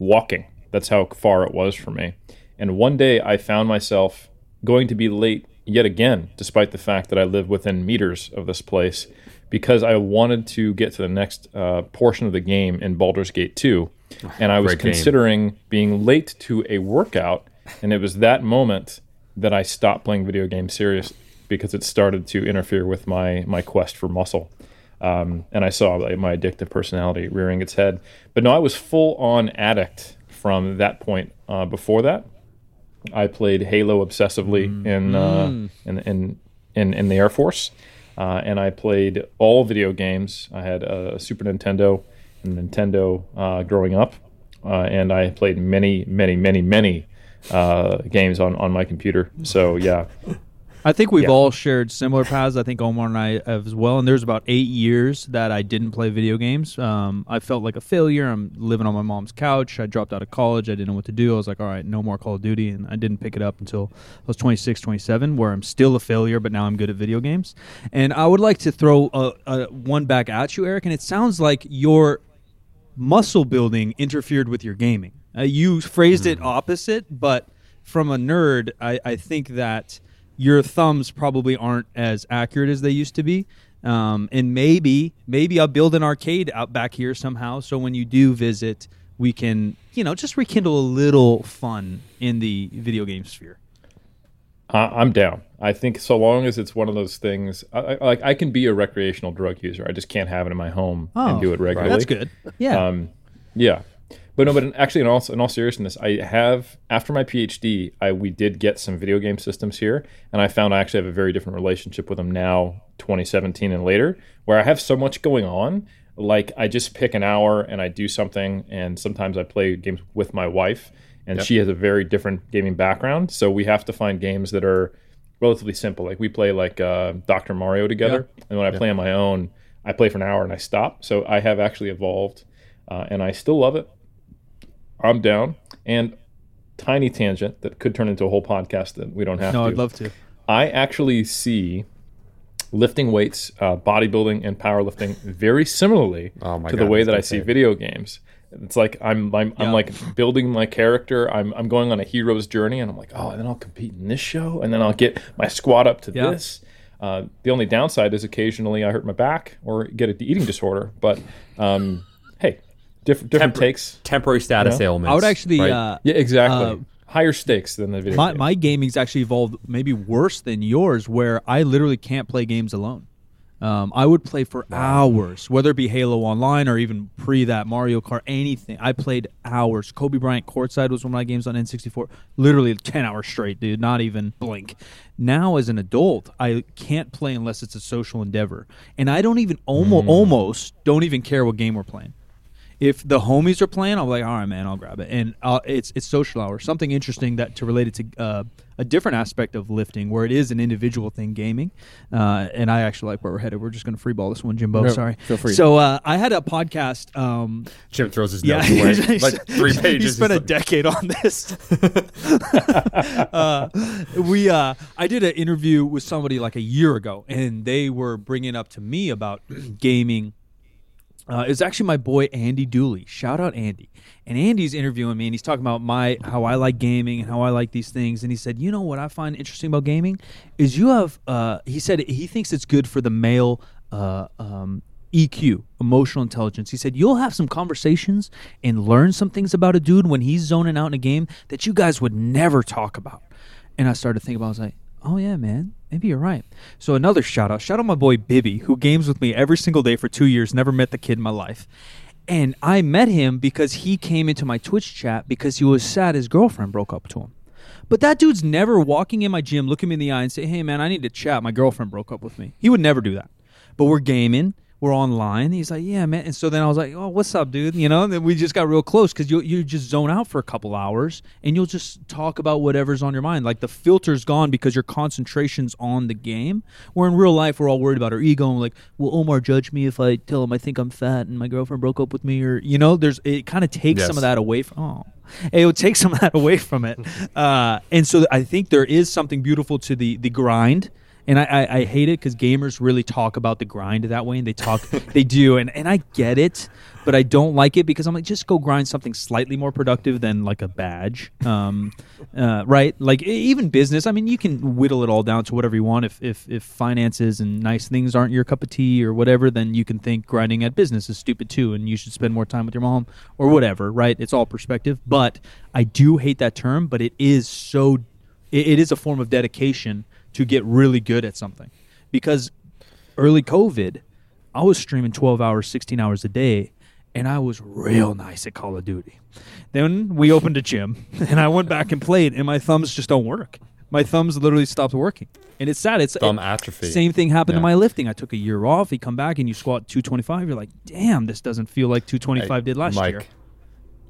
walking. That's how far it was for me. And one day I found myself going to be late yet again, despite the fact that I live within meters of this place, because I wanted to get to the next portion of the game in Baldur's Gate 2. And I was considering being late to a workout. And it was that moment that I stopped playing video games seriously, because it started to interfere with my quest for muscle. And I saw my addictive personality rearing its head. But no, I was full-on addict from that point. Before that, I played Halo obsessively in the Air Force. And I played all video games. I had a Super Nintendo and Nintendo growing up. And I played many games on my computer. So, yeah. I think we've all shared similar paths. I think Omar and I have as well. And there's about 8 years that I didn't play video games. I felt like a failure. I'm living on my mom's couch. I dropped out of college. I didn't know what to do. I was like, all right, no more Call of Duty. And I didn't pick it up until I was 26, 27, where I'm still a failure, but now I'm good at video games. And I would like to throw one back at you, Eric. And it sounds like your muscle building interfered with your gaming. You phrased it opposite, but from a nerd, I think that your thumbs probably aren't as accurate as they used to be. And maybe I'll build an arcade out back here somehow, so when you do visit, we can, just rekindle a little fun in the video game sphere. I'm down. I think so long as it's one of those things, I can be a recreational drug user. I just can't have it in my home and do it regularly. Right. That's good. Yeah. Yeah. But also, in all seriousness, I have, after my PhD, we did get some video game systems here, and I found I actually have a very different relationship with them now, 2017 and later, where I have so much going on. Like, I just pick an hour and I do something, and sometimes I play games with my wife, and she has a very different gaming background, so we have to find games that are relatively simple. Like, we play, Dr. Mario together, and when I play on my own, I play for an hour and I stop. So I have actually evolved, and I still love it. I'm down. And tiny tangent that could turn into a whole podcast that we don't have to. No, I'd love to. I actually see lifting weights, bodybuilding, and powerlifting very similarly to the way that I see video games. It's like I'm like building my character. I'm going on a hero's journey, and I'm like, and then I'll compete in this show, and then I'll get my squat up to this. The only downside is occasionally I hurt my back or get an eating disorder. But hey. Different takes. Temporary status ailments. I would actually... Right? Yeah, exactly. Higher stakes than the video game. My gaming's actually evolved maybe worse than yours, where I literally can't play games alone. I would play for hours, whether it be Halo Online or even that Mario Kart, anything. I played hours. Kobe Bryant Courtside was one of my games on N64. Literally 10 hours straight, dude. Not even blink. Now, as an adult, I can't play unless it's a social endeavor. And I don't even almost don't even care what game we're playing. If the homies are playing, I'm like, all right, man, I'll grab it. And it's social hour. Something interesting that to relate it to a different aspect of lifting, where it is an individual thing, gaming. And I actually like where we're headed. We're just going to freeball this one, Jimbo. No, sorry. Feel free. So I had a podcast. Jim throws his notes away. Like 3 pages. He spent a decade on this. I did an interview with somebody like a year ago, and they were bringing up to me about gaming. It's actually my boy Andy Dooley. Shout out Andy. And Andy's interviewing me, and he's talking about how I like gaming and how I like these things. And he said, you know what I find interesting about gaming is you have. He said he thinks it's good for the male EQ, emotional intelligence. He said you'll have some conversations and learn some things about a dude when he's zoning out in a game that you guys would never talk about. And I started thinking about. I was like, oh yeah, man. Maybe you're right. So another shout out my boy Bibby, who games with me every single day for 2 years, never met the kid in my life. And I met him because he came into my Twitch chat because he was sad his girlfriend broke up to him. But that dude's never walking in my gym, looking me in the eye and say, hey man, I need to chat. My girlfriend broke up with me. He would never do that. But we're gaming. were online. He's like, yeah, man. And so then I was like, oh, what's up, dude? You know, and then we just got real close because you just zone out for a couple hours and you'll just talk about whatever's on your mind. Like the filter's gone because your concentration's on the game. Where in real life, we're all worried about our ego and like, will Omar judge me if I tell him I think I'm fat and my girlfriend broke up with me? Or, you know, there's it kind of takes some of that away from it would take some of that away from it. And so I think there is something beautiful to the grind. And I hate it because gamers really talk about the grind that way, and they talk, they do, and I get it, but I don't like it because I'm like, just go grind something slightly more productive than like a badge, right? Like even business, I mean, you can whittle it all down to whatever you want. If finances and nice things aren't your cup of tea or whatever, then you can think grinding at business is stupid too, and you should spend more time with your mom or whatever, right? It's all perspective, but I do hate that term, but it is so, it is a form of dedication to get really good at something. Because early COVID, I was streaming 12 hours, 16 hours a day, and I was real nice at Call of Duty. Then we opened a gym, and I went back and played, and my thumbs just don't work. My thumbs literally stopped working. And it's sad. It's thumb atrophy. Same thing happened to my lifting. I took a year off. You come back, and you squat 225. You're like, damn, this doesn't feel like 225 did last year.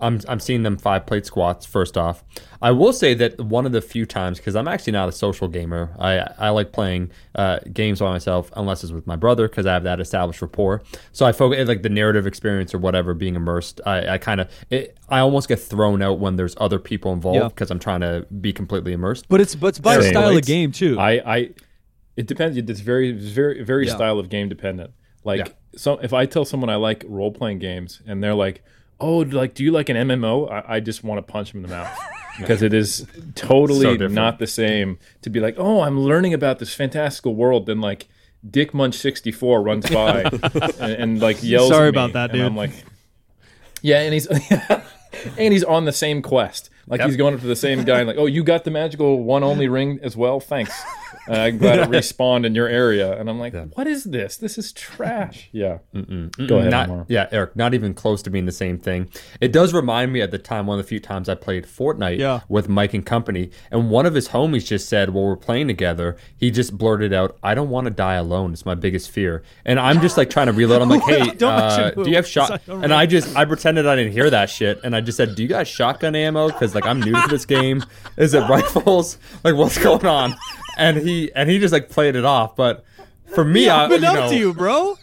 I'm seeing them 5-plate squats first off. I will say that one of the few times, because I'm actually not a social gamer. I like playing games by myself unless it's with my brother because I have that established rapport. So I focus like the narrative experience or whatever, being immersed. I almost get thrown out when there's other people involved because I'm trying to be completely immersed. But it's by your style of game too. It depends. It's very style of game dependent. Like so, if I tell someone I like role playing games and they're like, oh, like, do you like an MMO? I just want to punch him in the mouth because it is totally so not the same to be like, oh, I'm learning about this fantastical world. Then like Dick Munch 64 runs by and like yells. Sorry at me, about that, dude. And I'm like, yeah, and he's and he's on the same quest. Like he's going up to the same guy and like, oh, you got the magical one only ring as well? Thanks. I'm glad it respawned in your area. And I'm like, what is this? This is trash. Yeah. Mm-mm. Go ahead, Omar. Yeah, Eric, not even close to being the same thing. It does remind me at the time, one of the few times I played Fortnite with Mike and company. And one of his homies just said, while we're playing together, he just blurted out, I don't want to die alone. It's my biggest fear. And I'm just like trying to reload. I'm like, hey, do you have shot? And I pretended I didn't hear that shit. And I just said, do you got shotgun ammo? Because like I'm new to this game. Is it rifles? Like what's going on? And he just like played it off, but for me, he opened up to you, bro.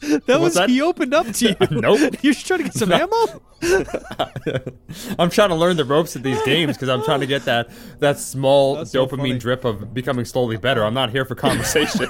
He opened up to you. Nope. You're trying to get some ammo? I'm trying to learn the ropes of these games because I'm trying to get that small dopamine drip of becoming slowly better. I'm not here for conversation.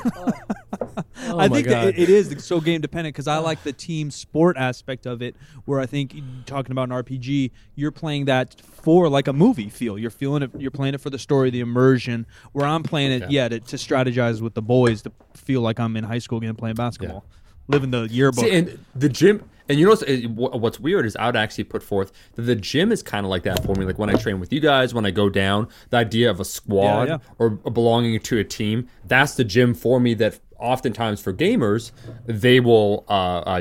I think that it is so game dependent because I like the team sport aspect of it, where I think talking about an RPG, you're playing that for like a movie feel. You're feeling it. You're playing it for the story, the immersion. Where I'm playing it, to strategize with the boys, to feel like I'm in high school again playing basketball, living the yearbook. See, and the gym. And you know what's weird is I would actually put forth that the gym is kind of like that for me. Like when I train with you guys, when I go down, the idea of a squad or belonging to a team, that's the gym for me that oftentimes for gamers, they will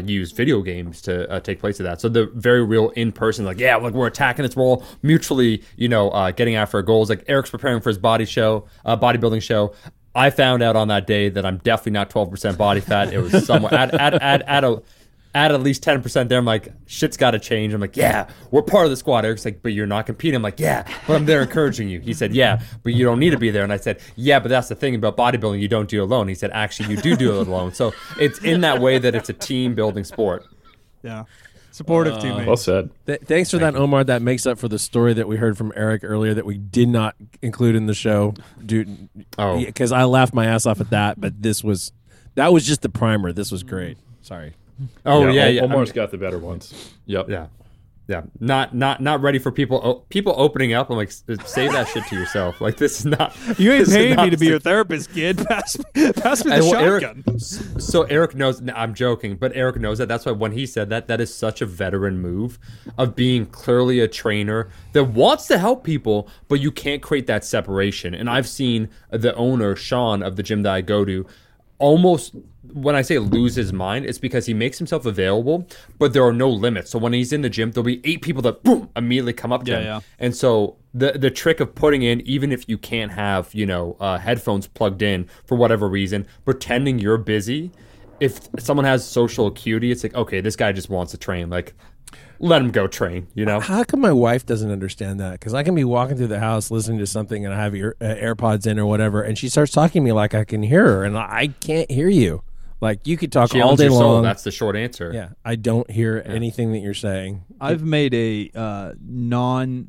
use video games to take place of that. So the very real in-person, like, we're attacking this role, mutually, getting after our goals. Like Eric's preparing for his bodybuilding show. I found out on that day that I'm definitely not 12% body fat. It was somewhere at least 10% there. I'm like, shit's got to change. I'm like, we're part of the squad. Eric's like, but you're not competing. I'm like, but I'm there encouraging you. He said, but you don't need to be there. And I said, but that's the thing about bodybuilding. You don't do it alone. He said, actually, you do it alone. So it's in that way that it's a team building sport. Yeah. Supportive teammate. Well said. Thanks for that, Omar. That makes up for the story that we heard from Eric earlier that we did not include in the show. Dude, because I laughed my ass off at that, but that was just the primer. This was great. Sorry. Oh yeah. Omar's got the better ones. Yep. Yeah. Not ready for people opening up. I'm like, save that shit to yourself. Like this is not. You ain't paying me to be your therapist, kid. Pass me the shotgun. Eric knows. I'm joking, but Eric knows that. That's why when he said that is such a veteran move of being clearly a trainer that wants to help people, but you can't create that separation. And I've seen the owner Sean of the gym that I go to almost. When I say lose his mind, it's because he makes himself available, but there are no limits. So when he's in the gym, there'll be 8 people that boom immediately come up to him. Yeah. And so the trick of putting in, even if you can't have headphones plugged in for whatever reason, pretending you're busy if someone has social acuity, it's like, okay, this guy just wants to train. Like, let him go train, you know? How come my wife doesn't understand that? Because I can be walking through the house listening to something and I have AirPods in or whatever, and she starts talking to me like I can hear her, and I can't hear you. Like, you could talk she all day long. Soul. That's the short answer. Yeah, I don't hear anything that you're saying. I've made a non-rule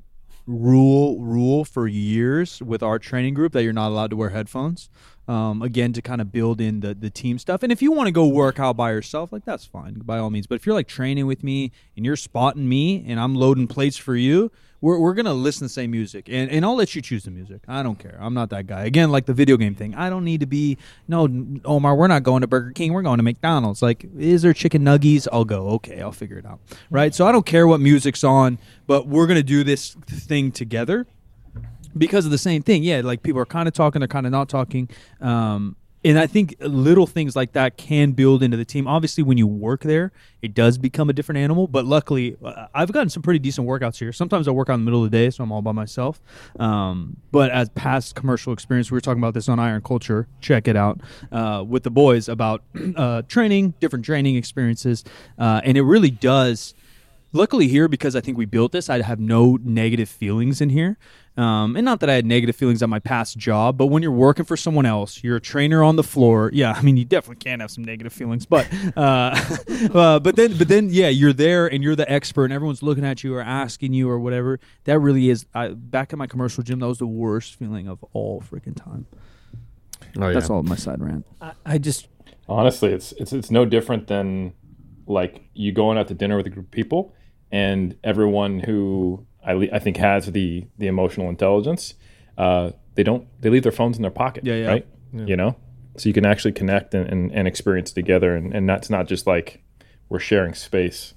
for years with our training group that you're not allowed to wear headphones. Again, to kind of build in the team stuff. And if you want to go work out by yourself, like, that's fine, by all means. But if you're, like, training with me and you're spotting me and I'm loading plates for you, we're going to listen to the same music. And I'll let you choose the music. I don't care. I'm not that guy. Again, like the video game thing. I don't need to be, no, Omar, we're not going to Burger King. We're going to McDonald's. Like, is there chicken nuggies? I'll go. Okay, I'll figure it out. Right? So I don't care what music's on, but we're going to do this thing together. Because of the same thing, yeah, like people are kind of talking, they're kind of not talking. And I think little things like that can build into the team. Obviously, when you work there, it does become a different animal. But luckily, I've gotten some pretty decent workouts here. Sometimes I work out in the middle of the day, so I'm all by myself. But as past commercial experience, we were talking about this on Iron Culture. Check it out with the boys about training, different training experiences. And it really does. Luckily here, because I think we built this, I have no negative feelings in here. And not that I had negative feelings at my past job, but when you're working for someone else, you're a trainer on the floor. Yeah, I mean, you definitely can have some negative feelings, but but then, yeah, you're there and you're the expert, and everyone's looking at you or asking you or whatever. That really is. Back at my commercial gym, that was the worst feeling of all freaking time. Oh, yeah. That's all my side rant. I just honestly, it's no different than like you going out to dinner with a group of people, and everyone who I think has the emotional intelligence, they leave their phones in their pocket, yeah. Right? Yeah. You know? So you can actually connect and experience together, and that's not just like we're sharing space,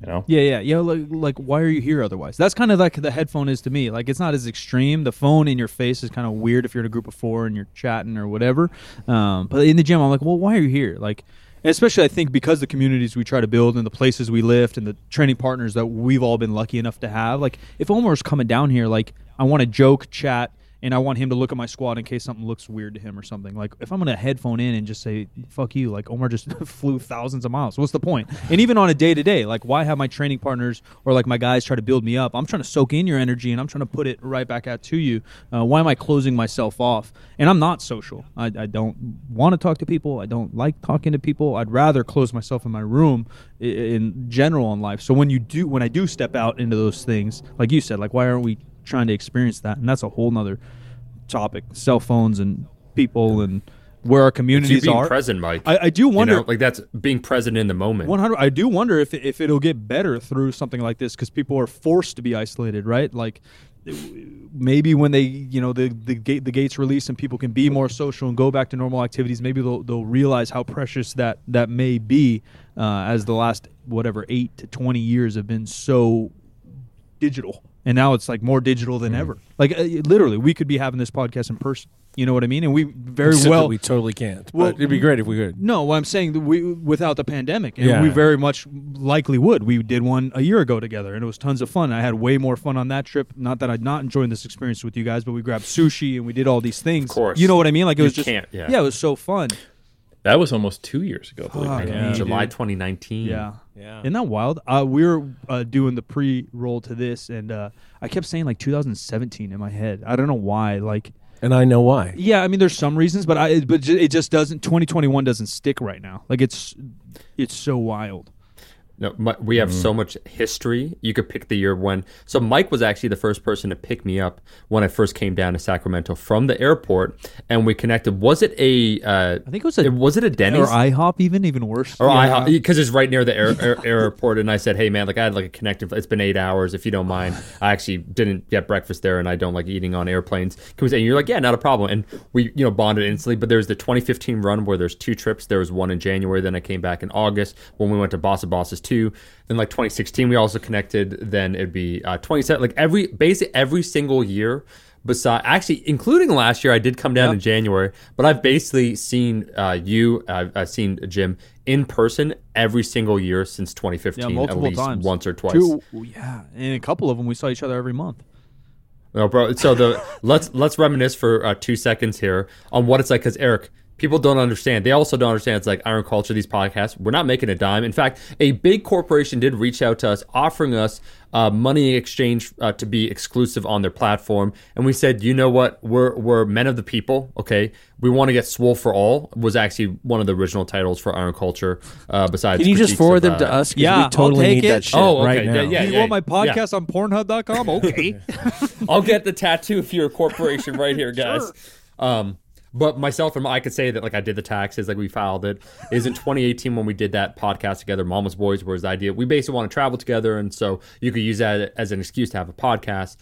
you know? Yeah. Like, why are you here otherwise? That's kind of like the headphone is to me. Like, it's not as extreme. The phone in your face is kind of weird if you're in a group of four and you're chatting or whatever. But in the gym, I'm like, well, why are you here? Like, and especially, I think, because the communities we try to build and the places we lift and the training partners that we've all been lucky enough to have. Like, if Omar's coming down here, like, I want to joke, chat, and I want him to look at my squad in case something looks weird to him or something. Like, if I'm going to headphone in and just say, fuck you, like, Omar just flew thousands of miles. What's the point? And even on a day-to-day, like, why have my training partners or, like, my guys try to build me up? I'm trying to soak in your energy, and I'm trying to put it right back out to you. Why am I closing myself off? And I'm not social. I don't want to talk to people. I don't like talking to people. I'd rather close myself in my room in general in life. So when I do step out into those things, like you said, like, why aren't we trying to experience that? And that's a whole nother topic, cell phones and people and where our communities being are present. Mike, I do wonder, you know, like, that's being present in the moment. 100. I do wonder if it'll get better through something like this, because people are forced to be isolated, right? Like, maybe when they, you know, the gates release and people can be more social and go back to normal activities, maybe they'll realize how precious that may be, as the last whatever 8 to 20 years have been so digital. And now it's, like, more digital than ever. Like, literally, we could be having this podcast in person. You know what I mean? And we we totally can't. Well, it'd be great if we could. No, well, I'm saying that without the pandemic. And we very much likely would. We did one a year ago together, and it was tons of fun. I had way more fun on that trip. Not that I'd not enjoyed this experience with you guys, but we grabbed sushi and we did all these things. Of course. You know what I mean? Like, it was so fun. That was almost 2 years ago. July 2019. Yeah. Isn't that wild? We were doing the pre-roll to this, and I kept saying, like, 2017 in my head. I don't know why. Like, and I know why. Yeah, I mean, there's some reasons, but it just doesn't. 2021 doesn't stick right now. Like, it's so wild. No, we have so much history. You could pick the year when. So Mike was actually the first person to pick me up when I first came down to Sacramento from the airport, and we connected. Was it a? I think it was a. Was it a Denny's or IHOP? Even worse. Or IHOP, because it's right near the airport. And I said, "Hey man, like, I had like a connecting. It's been 8 hours. If you don't mind, I actually didn't get breakfast there, and I don't like eating on airplanes. Can we say?" And you're like, "Yeah, not a problem." And we, you know, bonded instantly. But there's the 2015 run where there's two trips. There was one in January. Then I came back in August when we went to Bossa Bossa's. Two, then like 2016 we also connected, then it'd be 27, like every single year besides, actually including last year I did come down in January, but I've basically seen I've seen Jim in person every single year since 2015, multiple at least times. Once or twice. Two, and a couple of them we saw each other every month. No, bro, so let's reminisce for 2 seconds here on what it's like, because Eric, People don't understand. They also don't understand. It's like Iron Culture, these podcasts. We're not making a dime. In fact, a big corporation did reach out to us, offering us money in exchange to be exclusive on their platform. And we said, you know what? We're men of the people, okay? We want to get swole for all was actually one of the original titles for Iron Culture. Besides, can you just forward them to us? Yeah, we totally need that shit right now. You want my podcast on Pornhub.com? Okay. I'll get the tattoo if you're a corporation right here, guys. Sure. But myself and I could say that, like, I did the taxes, like, we filed it. It was in 2018 when we did that podcast together, Mama's Boys was the idea. We basically want to travel together, and so you could use that as an excuse to have a podcast,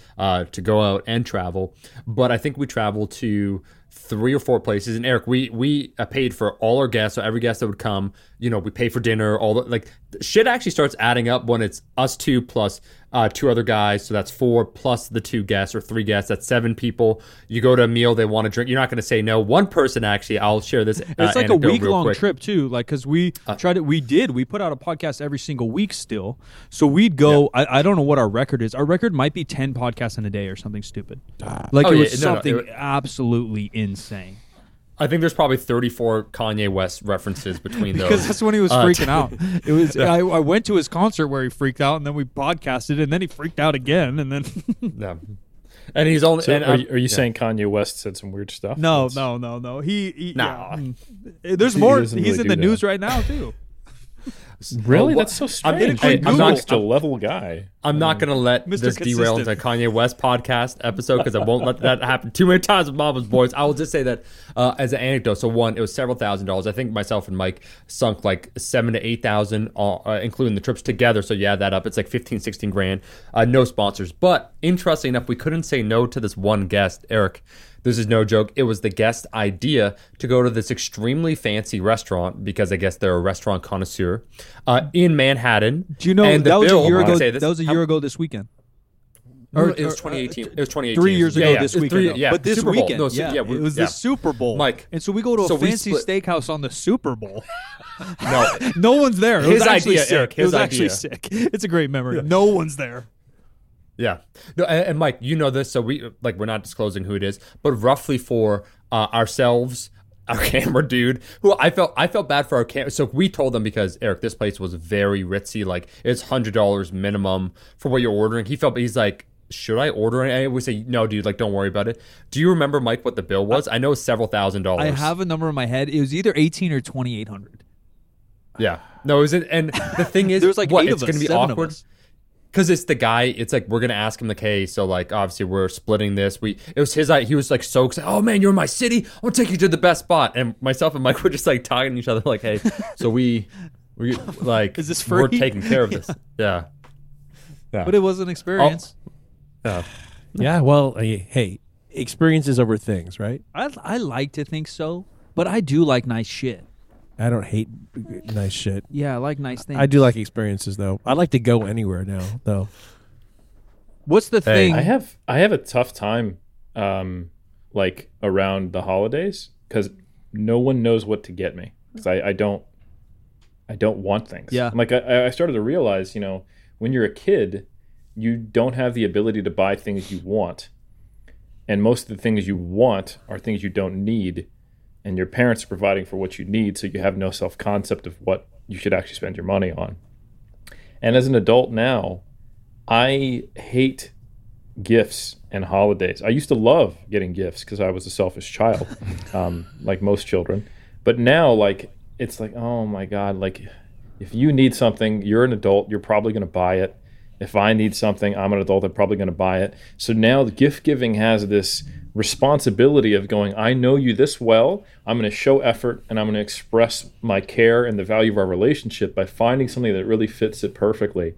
to go out and travel. But I think we traveled to 3 or 4 places. And Eric, we paid for all our guests, so every guest that would come, you know, we pay for dinner, all the, like, shit actually starts adding up when it's us 2 plus 2 other guys, so that's 4 plus the 2 guests or 3 guests, that's 7 people. You go to a meal, they want to drink, you're not going to say no. One person actually, I'll share this. It's like a week-long trip too, like, because we tried it. We put out a podcast every single week still, so we'd go. Yeah. I don't know what our record is. Our record might be 10 podcasts in a day or something stupid. Like absolutely insane. I think there's probably 34 Kanye West references between those. Because that's when he was freaking out. It was I went to his concert where he freaked out, and then we podcasted, and then he freaked out again, and then yeah. And he's only. So and are you saying Kanye West said some weird stuff? No, no. He There's more. He's in the news right now too. Really? That's so strange. I'm not just a level guy. I'm not going to let this derail into Kanye West podcast episode because I won't let that happen too many times with Mama's Boys. I will just say that as an anecdote. So one, it was several $1,000s. I think myself and Mike sunk like $7,000 to $8,000, including the trips together. So you add that up, it's like $15,000-$16,000. No sponsors. But interesting enough, we couldn't say no to this one guest, Eric. This is no joke. It was the guest idea to go to this extremely fancy restaurant because I guess they're a restaurant connoisseur in Manhattan. Do you know that was a year ago? That was a year ago this weekend. It was 2018. It was 2018. 3 years ago this weekend. Yeah, but this weekend. It was the Super Bowl. Mike. And so we go to a fancy steakhouse on the Super Bowl. No. No one's there. It was actually sick. It was actually sick. It's a great memory. No one's there. Yeah. No, and Mike, you know this, so we're not disclosing who it is, but roughly for ourselves, our camera dude, who I felt bad for our camera. So we told them because, Eric, this place was very ritzy. Like, it's $100 minimum for what you're ordering. He's like, should I order it? And we say, no, dude, like, don't worry about it. Do you remember, Mike, what the bill was? I know it was several $1,000s. I have a number in my head. It was either $1,800 or $2,800. Yeah. No, it was, and the thing is, there's like it's going to be awkward. Because it's the guy, it's like, we're going to ask him, like, hey, so, like, obviously we're splitting this. It was his idea. He was, like, so excited. Oh, man, you're in my city. I'll take you to the best spot. And myself and Mike were just, like, talking to each other, like, hey, so we like, is this free? We're taking care of this. Yeah. Yeah. But it was an experience. Yeah, well, hey, experiences over things, right? I like to think so, but I do like nice shit. I don't hate nice shit. Yeah, I like nice things. I do like experiences, though. I'd like to go anywhere now, though. What's the thing? I have a tough time, like, around the holidays because no one knows what to get me because I don't want things. Yeah. Like, I started to realize, you know, when you're a kid, you don't have the ability to buy things you want. And most of the things you want are things you don't need. And your parents are providing for what you need, so you have no self-concept of what you should actually spend your money on. And as an adult now, I hate gifts and holidays. I used to love getting gifts because I was a selfish child, like most children. But now, like, it's like, oh my God, like, if you need something, you're an adult, you're probably going to buy it. If I need something, I'm an adult, I'm probably going to buy it. So now the gift giving has this responsibility of going, I know you this well, I'm going to show effort, and I'm going to express my care and the value of our relationship by finding something that really fits it perfectly.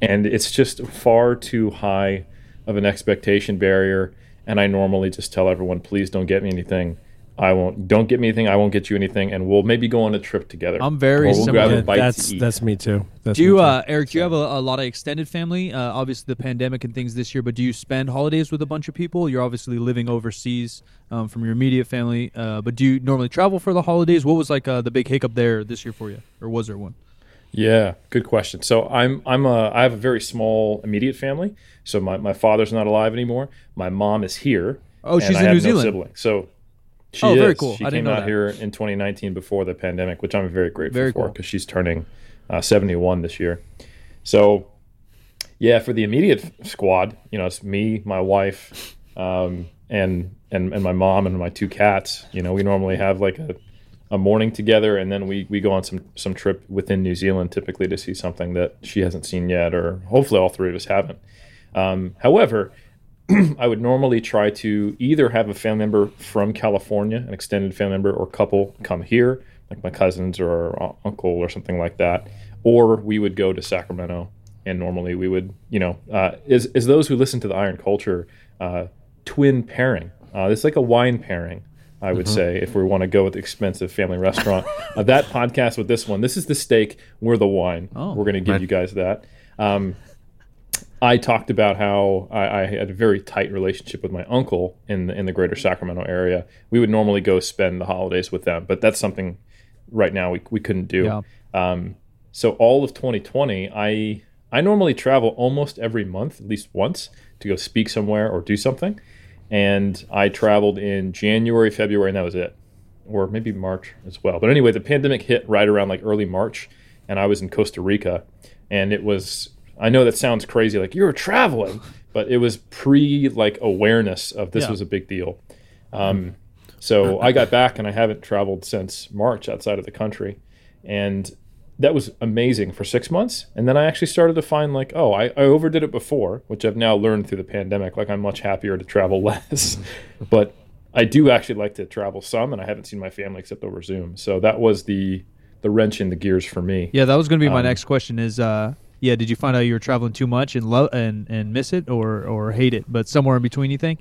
And it's just far too high of an expectation barrier. And I normally just tell everyone, please don't get me anything. Don't get me anything. I won't get you anything, and we'll maybe go on a trip together. I'm very similar. That's me too. Eric? Do you have a lot of extended family? Obviously, the pandemic and things this year, but do you spend holidays with a bunch of people? You're obviously living overseas from your immediate family, but do you normally travel for the holidays? What was like the big hiccup there this year for you, or was there one? Yeah, good question. So I have a very small immediate family. So my father's not alive anymore. My mom is here. Oh, she's in New Zealand. No siblings. So. She is. Very cool. She came out here in 2019 before the pandemic, which I'm very grateful for because she's turning 71 this year. So, yeah, for the immediate squad, you know, it's me, my wife, and my mom and my two cats. You know, we normally have like a morning together, and then we go on some trip within New Zealand typically to see something that she hasn't seen yet, or hopefully all three of us haven't. However, I would normally try to either have a family member from California, an extended family member or couple, come here, like my cousins or uncle or something like that, or we would go to Sacramento. And normally we would, you know, is those who listen to the Iron Culture, twin pairing. It's like a wine pairing, I would say, if we want to go with the expensive family restaurant. That podcast with this one. This is the steak. We're the wine. Oh, we're going to give you guys that. I talked about how I had a very tight relationship with my uncle in the greater Sacramento area. We would normally go spend the holidays with them, but that's something right now we couldn't do. Yeah. So all of 2020, I normally travel almost every month, at least once, to go speak somewhere or do something. And I traveled in January, February, and that was it. Or maybe March as well. But anyway, the pandemic hit right around like early March, and I was in Costa Rica. And it was... I know that sounds crazy, like you're traveling, but it was awareness of this was a big deal. So I got back and I haven't traveled since March outside of the country. And that was amazing for 6 months. And then I actually started to find like, oh, I overdid it before, which I've now learned through the pandemic. Like I'm much happier to travel less, but I do actually like to travel some, and I haven't seen my family except over Zoom. So that was the wrench in the gears for me. Yeah, that was going to be my next question is... Yeah, did you find out you were traveling too much and miss it or hate it? But somewhere in between, you think?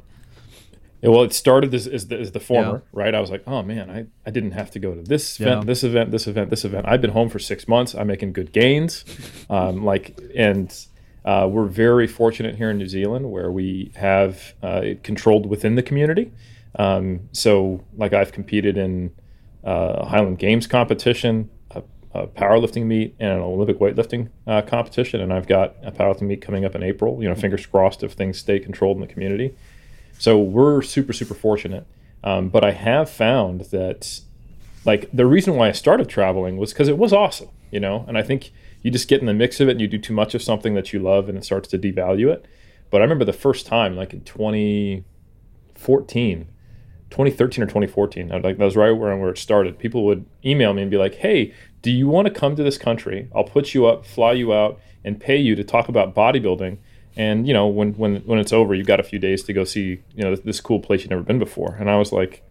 Yeah, well, it started as the former, right? I was like, oh man, I didn't have to go to this event, this event. I've been home for 6 months. I'm making good gains, we're very fortunate here in New Zealand where we have it controlled within the community. So, like, I've competed in Highland Games competition, a powerlifting meet, and an Olympic weightlifting competition, and I've got a powerlifting meet coming up in April. You know, fingers crossed if things stay controlled in the community. So we're super, super fortunate. But I have found that, like, the reason why I started traveling was because it was awesome, you know. And I think you just get in the mix of it, and you do too much of something that you love, and it starts to devalue it. But I remember the first time, like in 2013 or 2014, that was right where it started. People would email me and be like, hey, do you want to come to this country? I'll put you up, fly you out, and pay you to talk about bodybuilding. And, you know, when it's over, you've got a few days to go see, you know, this cool place you've never been before. And I was like,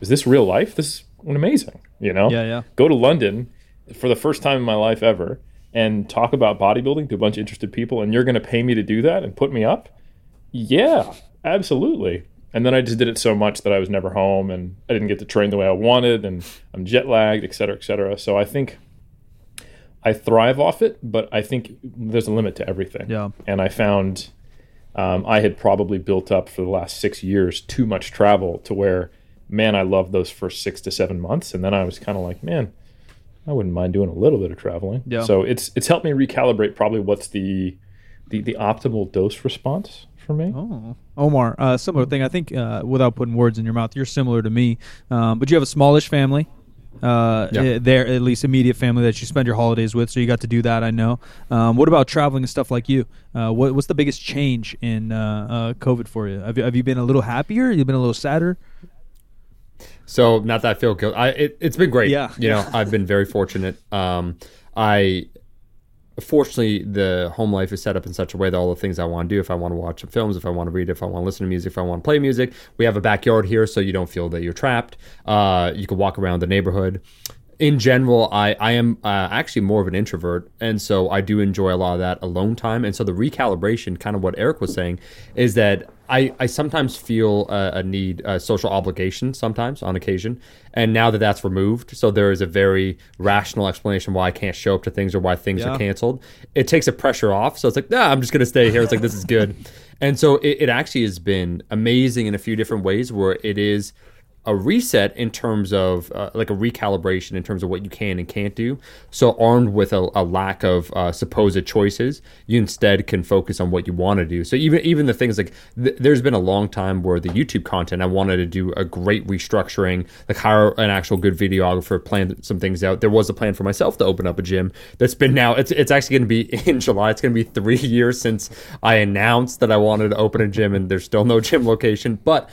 is this real life? This is amazing, you know? Yeah, yeah. Go to London for the first time in my life ever and talk about bodybuilding to a bunch of interested people, and you're going to pay me to do that and put me up? Yeah, absolutely. And then I just did it so much that I was never home, and I didn't get to train the way I wanted, and I'm jet lagged, et cetera, et cetera. So I think I thrive off it, but I think there's a limit to everything. Yeah. And I found I had probably built up for the last 6 years too much travel to where, man, I loved those first 6 to 7 months. And then I was kind of like, man, I wouldn't mind doing a little bit of traveling. Yeah. So it's helped me recalibrate probably what's the optimal dose response for me. Oh, Omar, similar thing. I think without putting words in your mouth, you're similar to me, but you have a smallish family, there, at least immediate family that you spend your holidays with. So you got to do that. I know. What about traveling and stuff like you? What's the biggest change in COVID for you? Have you been a little happier? You've been a little sadder? So not that I feel guilty. It's been great. Yeah. You know, I've been very fortunate. Fortunately, the home life is set up in such a way that all the things I want to do, if I want to watch some films, if I want to read, if I want to listen to music, if I want to play music, we have a backyard here, so you don't feel that you're trapped. You can walk around the neighborhood. In general, I am actually more of an introvert, and so I do enjoy a lot of that alone time. And so the recalibration, kind of what Eric was saying, is that I sometimes feel a need, a social obligation sometimes, on occasion. And now that that's removed, so there is a very rational explanation why I can't show up to things or why things are canceled. It takes the pressure off. So it's like, I'm just going to stay here. It's like, this is good. And so it actually has been amazing in a few different ways where it is a reset in terms of like a recalibration in terms of what you can and can't do. So armed with a lack of supposed choices, you instead can focus on what you want to do. So even the things like there's been a long time where the YouTube content, I wanted to do a great restructuring, like hire an actual good videographer, plan some things out. There was a plan for myself to open up a gym. That's been now, it's actually going to be in July. It's going to be 3 years since I announced that I wanted to open a gym, and there's still no gym location, but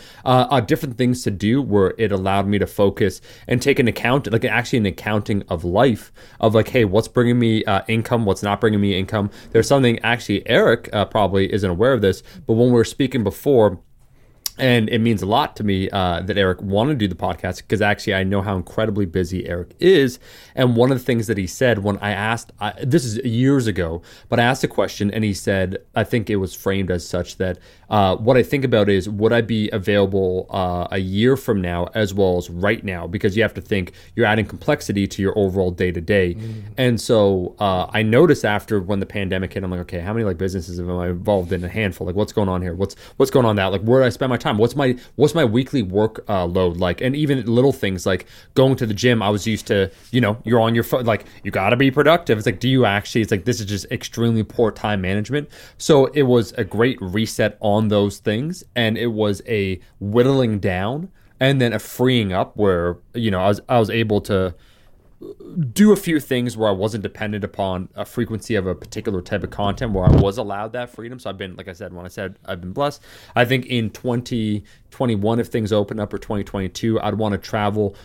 different things to do were it allowed me to focus and take an account, like actually an accounting of life of like, hey, what's bringing me income? What's not bringing me income? There's something actually Eric probably isn't aware of this, but when we were speaking before, and it means a lot to me that Eric wanted to do the podcast, because actually I know how incredibly busy Eric is. And one of the things that he said when I asked, this is years ago, but I asked a question and he said, I think it was framed as such that what I think about is, would I be available a year from now as well as right now? Because you have to think, you're adding complexity to your overall day to day. And so I noticed after when the pandemic hit, I'm like, okay, how many like businesses am I involved in? A handful. Like, what's going on here? What's going on that? Like, where do I spend my time? What's my weekly work load like? And even little things like going to the gym, I was used to, you know, you're on your phone, like you got to be productive. It's like, do you actually? It's like, this is just extremely poor time management. So it was a great reset on those things, and it was a whittling down and then a freeing up where, you know, I was able to do a few things where I wasn't dependent upon a frequency of a particular type of content, where I was allowed that freedom. So I've been, like I said, when I said I've been blessed, I think in 2021, if things open up, or 2022, I'd want to travel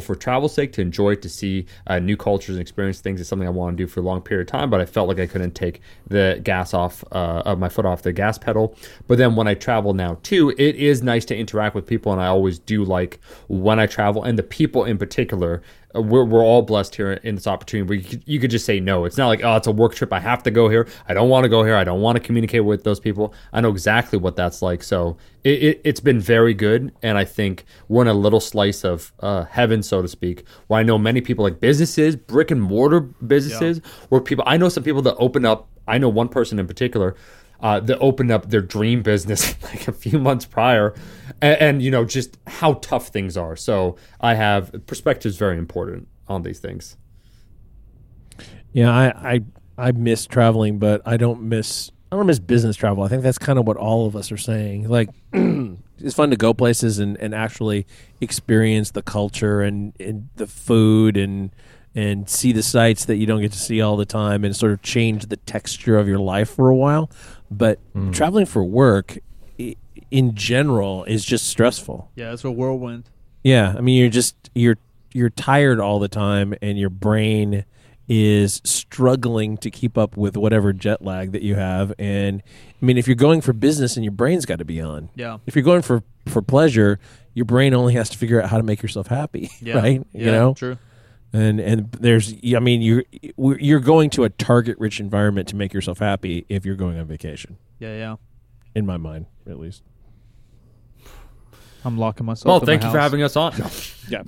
for travel's sake, to enjoy it, to see new cultures and experience things. It's something I want to do for a long period of time, but I felt like I couldn't take the gas off of my foot off the gas pedal. But then when I travel now too, it is nice to interact with people. And I always do like when I travel, and the people in particular, we're all blessed here in this opportunity where you could just say no. It's not like, oh, it's a work trip, I have to go here, I don't want to go here, I don't want to communicate with those people. I know exactly what that's like. So it's been very good, and I think we're in a little slice of heaven, so to speak, where I know many people, like businesses, brick and mortar businesses, where people, I know some people that open up, I know one person in particular that opened up their dream business like a few months prior, and you know, just how tough things are. So I have perspectives very important on these things. Yeah, I miss traveling, but I don't miss business travel. I think that's kind of what all of us are saying. Like, it's fun to go places and actually experience the culture and the food and see the sights that you don't get to see all the time, and sort of change the texture of your life for a while. But traveling for work in general is just stressful. Yeah, it's a whirlwind. Yeah, I mean, you're tired all the time, and your brain is struggling to keep up with whatever jet lag that you have. And I mean, if you're going for business, and your brain's got to be on. Yeah. If you're going for pleasure, your brain only has to figure out how to make yourself happy. Yeah. Right? Yeah, you know? True. And there's, I mean, you're going to a target-rich environment to make yourself happy if you're going on vacation. Yeah, yeah. In my mind, at least. I'm locking myself. Well, thank you for having us on. Yeah.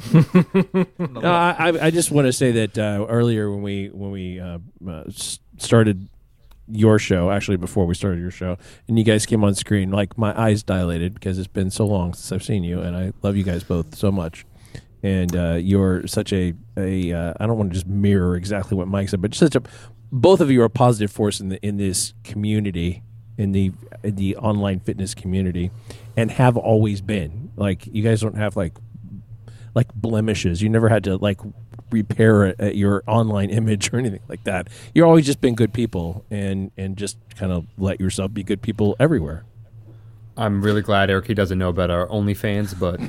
I just want to say that earlier when we started your show, actually before we started your show, and you guys came on screen, like my eyes dilated because it's been so long since I've seen you, and I love you guys both so much. And you're such a I don't want to just mirror exactly what Mike said, but such a, both of you are a positive force in this community, in the online fitness community, and have always been. Like, you guys don't have like blemishes. You never had to like repair your online image or anything like that. You've always just been good people, and just kind of let yourself be good people everywhere. I'm really glad Eric, he doesn't know about our OnlyFans, but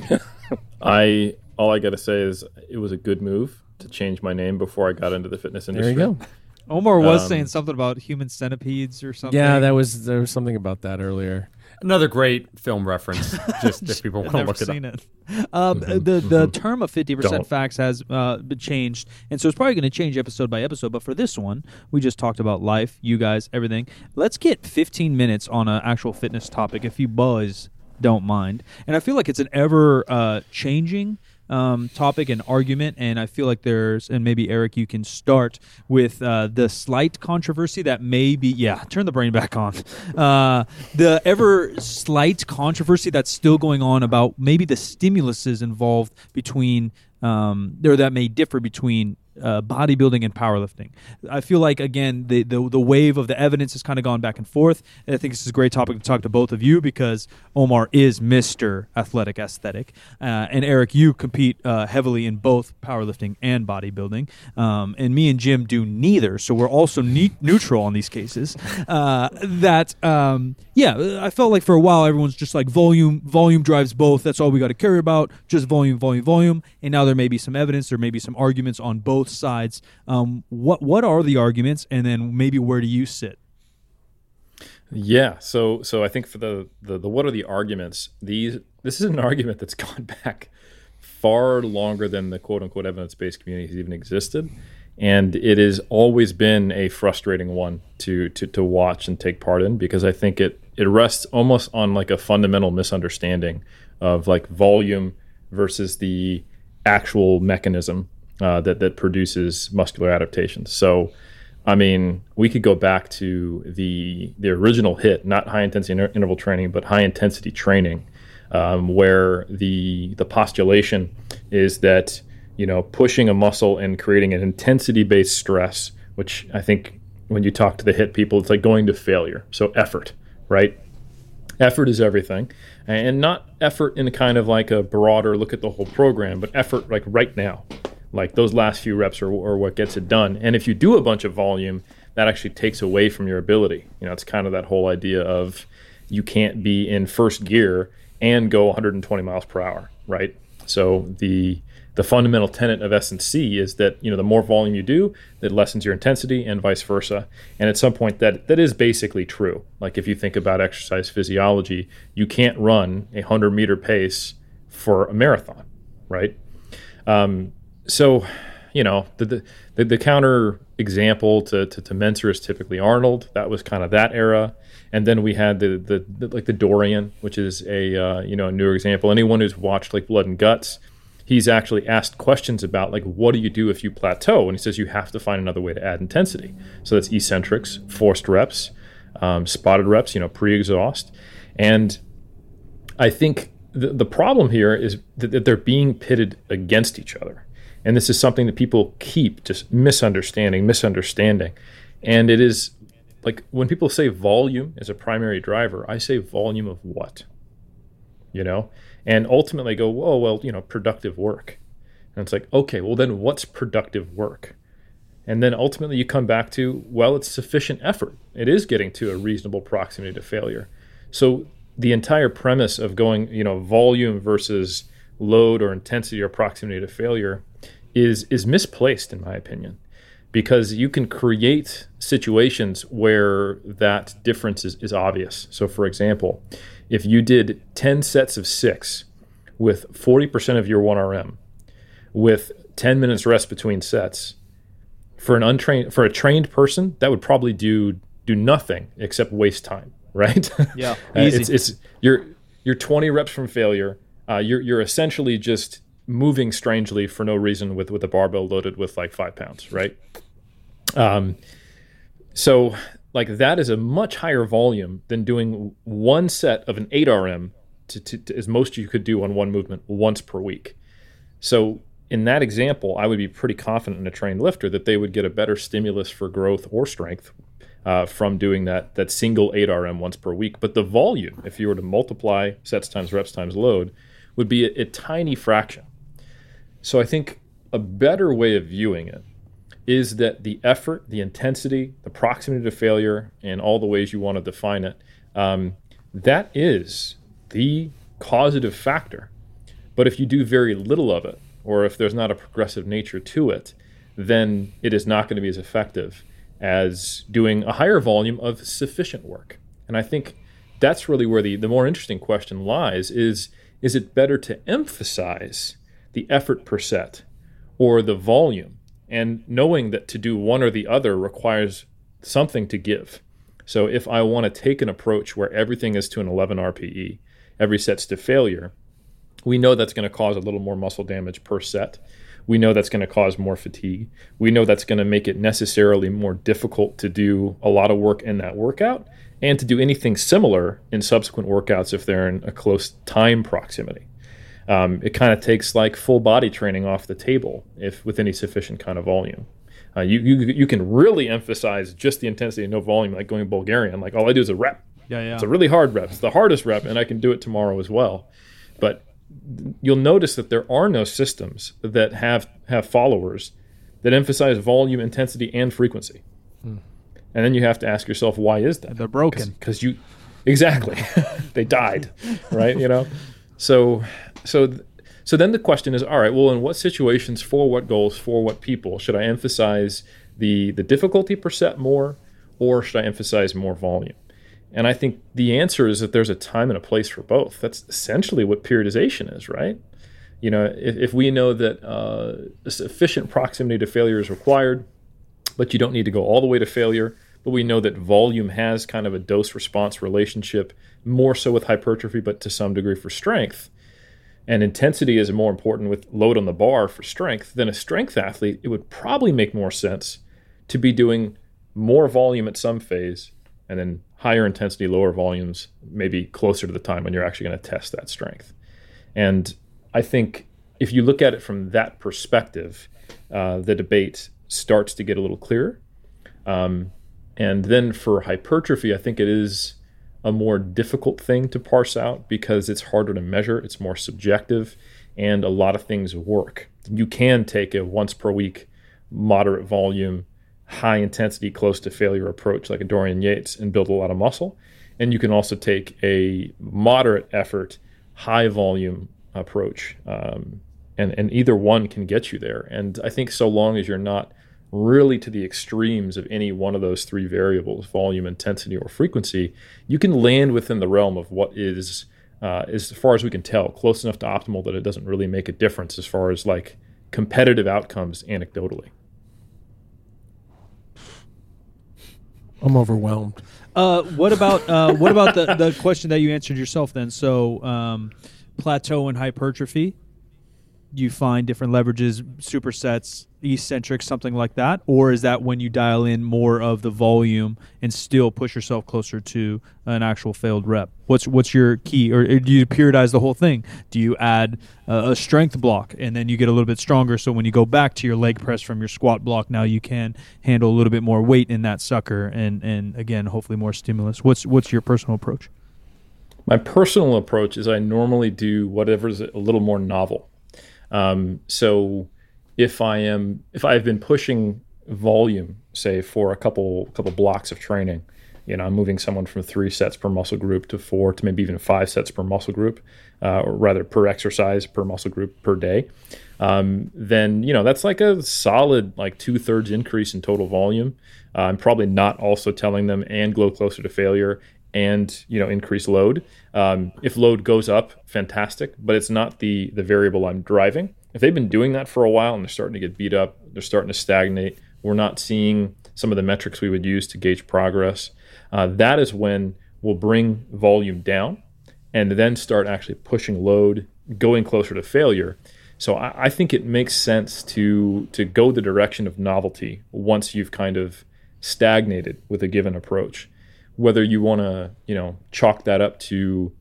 All I got to say is it was a good move to change my name before I got into the fitness industry. There you go. Omar was saying something about human centipedes or something. Yeah, there was something about that earlier. Another great film reference, just if people want to look it up. I've never seen it. The term of 50% facts has been changed, and so it's probably going to change episode by episode, but for this one, we just talked about life, you guys, everything. Let's get 15 minutes on an actual fitness topic, if you boys don't mind. And I feel like it's an ever-changing topic and argument, and I feel like there's, and maybe Eric, you can start with the slight controversy that may be, turn the brain back on, the ever slight controversy that's still going on about maybe the stimuluses involved between, or that may differ between bodybuilding and powerlifting. I feel like, again, the wave of the evidence has kind of gone back and forth. And I think this is a great topic to talk to both of you because Omar is Mr. Athletic Aesthetic. And Eric, you compete heavily in both powerlifting and bodybuilding. And me and Jim do neither. So we're also neutral on these cases. I felt like for a while everyone's just like volume drives both. That's all we got to care about. Just volume. And now there may be some evidence. There may be some arguments on both sides. What are the arguments, and then maybe where do you sit? Yeah, so I think for the what are the arguments? This is an argument that's gone back far longer than the quote unquote evidence-based community has even existed, and it has always been a frustrating one to watch and take part in, because I think it rests almost on like a fundamental misunderstanding of like volume versus the actual mechanism that produces muscular adaptations. So, I mean, we could go back to the original HIIT, not high intensity interval training, but high intensity training, where the postulation is that, you know, pushing a muscle and creating an intensity based stress, which I think when you talk to the HIIT people, it's like going to failure. So effort, right? Effort is everything, and not effort in kind of like a broader look at the whole program, but effort like right now. Like those last few reps are what gets it done. And if you do a bunch of volume, that actually takes away from your ability. You know, it's kind of that whole idea of you can't be in first gear and go 120 miles per hour, right? So the fundamental tenet of S&C is that, you know, the more volume you do, that lessens your intensity and vice versa. And at some point that is basically true. Like if you think about exercise physiology, you can't run a 100-meter pace for a marathon, right? So, you know, the counter example to Menser is typically Arnold. That was kind of that era, and then we had the Dorian, which is a newer example. Anyone who's watched like Blood and Guts, he's actually asked questions about like what do you do if you plateau, and he says you have to find another way to add intensity. So that's eccentrics, forced reps, spotted reps, you know, pre-exhaust, and I think the problem here is that they're being pitted against each other. And this is something that people keep just misunderstanding. And it is like when people say volume is a primary driver, I say volume of what? You know? And ultimately go, whoa, well, you know, productive work. And it's like, okay, well then what's productive work? And then ultimately you come back to, well, it's sufficient effort. It is getting to a reasonable proximity to failure. So the entire premise of going, you know, volume versus load or intensity or proximity to failure is misplaced, in my opinion, because you can create situations where that difference is obvious. So for example, if you did 10 sets of 6 with 40% of your 1RM with 10 minutes rest between sets, for a trained person, that would probably do nothing except waste time, right? Yeah, easy. You're 20 reps from failure. You're essentially just moving strangely for no reason with a barbell loaded with like 5 pounds, right? So like that is a much higher volume than doing one set of an 8RM to as most you could do on one movement once per week. So in that example, I would be pretty confident in a trained lifter that they would get a better stimulus for growth or strength from doing that single 8RM once per week. But the volume, if you were to multiply sets times reps times load, would be a tiny fraction. So I think a better way of viewing it is that the effort, the intensity, the proximity to failure, and all the ways you want to define it, that is the causative factor. But if you do very little of it, or if there's not a progressive nature to it, then it is not going to be as effective as doing a higher volume of sufficient work. And I think that's really where the more interesting question lies is it better to emphasize the effort per set or the volume, and knowing that to do one or the other requires something to give? So if I want to take an approach where everything is to an 11 RPE, every set's to failure, We know that's going to cause a little more muscle damage per set. We know that's going to cause more fatigue. We know that's going to make it necessarily more difficult to do a lot of work in that workout and to do anything similar in subsequent workouts if they're in a close time proximity. It kind of takes like full body training off the table if with any sufficient kind of volume. You can really emphasize just the intensity and no volume, like going Bulgarian. Like all I do is a rep. Yeah. It's a really hard rep. It's the hardest rep, and I can do it tomorrow as well. But you'll notice that there are no systems that have followers that emphasize volume, intensity, and frequency. Mm. And then you have to ask yourself, why is that? They're broken. Because you, exactly, they died, right? You know, so then the question is, all right, well, in what situations, for what goals, for what people should I emphasize the difficulty per set more, or should I emphasize more volume? And I think the answer is that there's a time and a place for both. That's essentially what periodization is, right? You know, if we know that sufficient proximity to failure is required, but you don't need to go all the way to failure, but we know that volume has kind of a dose-response relationship, more so with hypertrophy, but to some degree for strength. And intensity is more important with load on the bar for strength. Then a strength athlete, it would probably make more sense to be doing more volume at some phase and then higher intensity, lower volumes, maybe closer to the time when you're actually going to test that strength. And I think if you look at it from that perspective, the debate starts to get a little clearer. And then for hypertrophy, I think it is a more difficult thing to parse out because it's harder to measure, it's more subjective, and a lot of things work. You can take a once per week, moderate volume, high intensity, close to failure approach like a Dorian Yates and build a lot of muscle. And you can also take a moderate effort, high volume approach. And either one can get you there. And I think so long as you're not really to the extremes of any one of those three variables, volume, intensity, or frequency, you can land within the realm of what is, as far as we can tell, close enough to optimal that it doesn't really make a difference as far as like competitive outcomes anecdotally. I'm overwhelmed. What about the question that you answered yourself then? So plateau and hypertrophy, you find different leverages, supersets, eccentric, something like that? Or is that when you dial in more of the volume and still push yourself closer to an actual failed rep? What's your key? Or do you periodize the whole thing? Do you add a strength block and then you get a little bit stronger, so when you go back to your leg press from your squat block, now you can handle a little bit more weight in that sucker and again, hopefully more stimulus? What's your personal approach? My personal approach is I normally do whatever's a little more novel. So if I've been pushing volume, say for a couple blocks of training, you know, I'm moving someone from 3 sets per muscle group to 4 to maybe even 5 sets per muscle group, or rather per exercise per muscle group per day. Then, you know, that's like a solid, like 2/3 increase in total volume. I'm probably not also telling them and go closer to failure and, you know, increase load. If load goes up, fantastic, but it's not the variable I'm driving. If they've been doing that for a while and they're starting to get beat up, they're starting to stagnate, we're not seeing some of the metrics we would use to gauge progress, that is when we'll bring volume down and then start actually pushing load, going closer to failure. So I think it makes sense to go the direction of novelty once you've kind of stagnated with a given approach. Whether you want to, you know, chalk that up to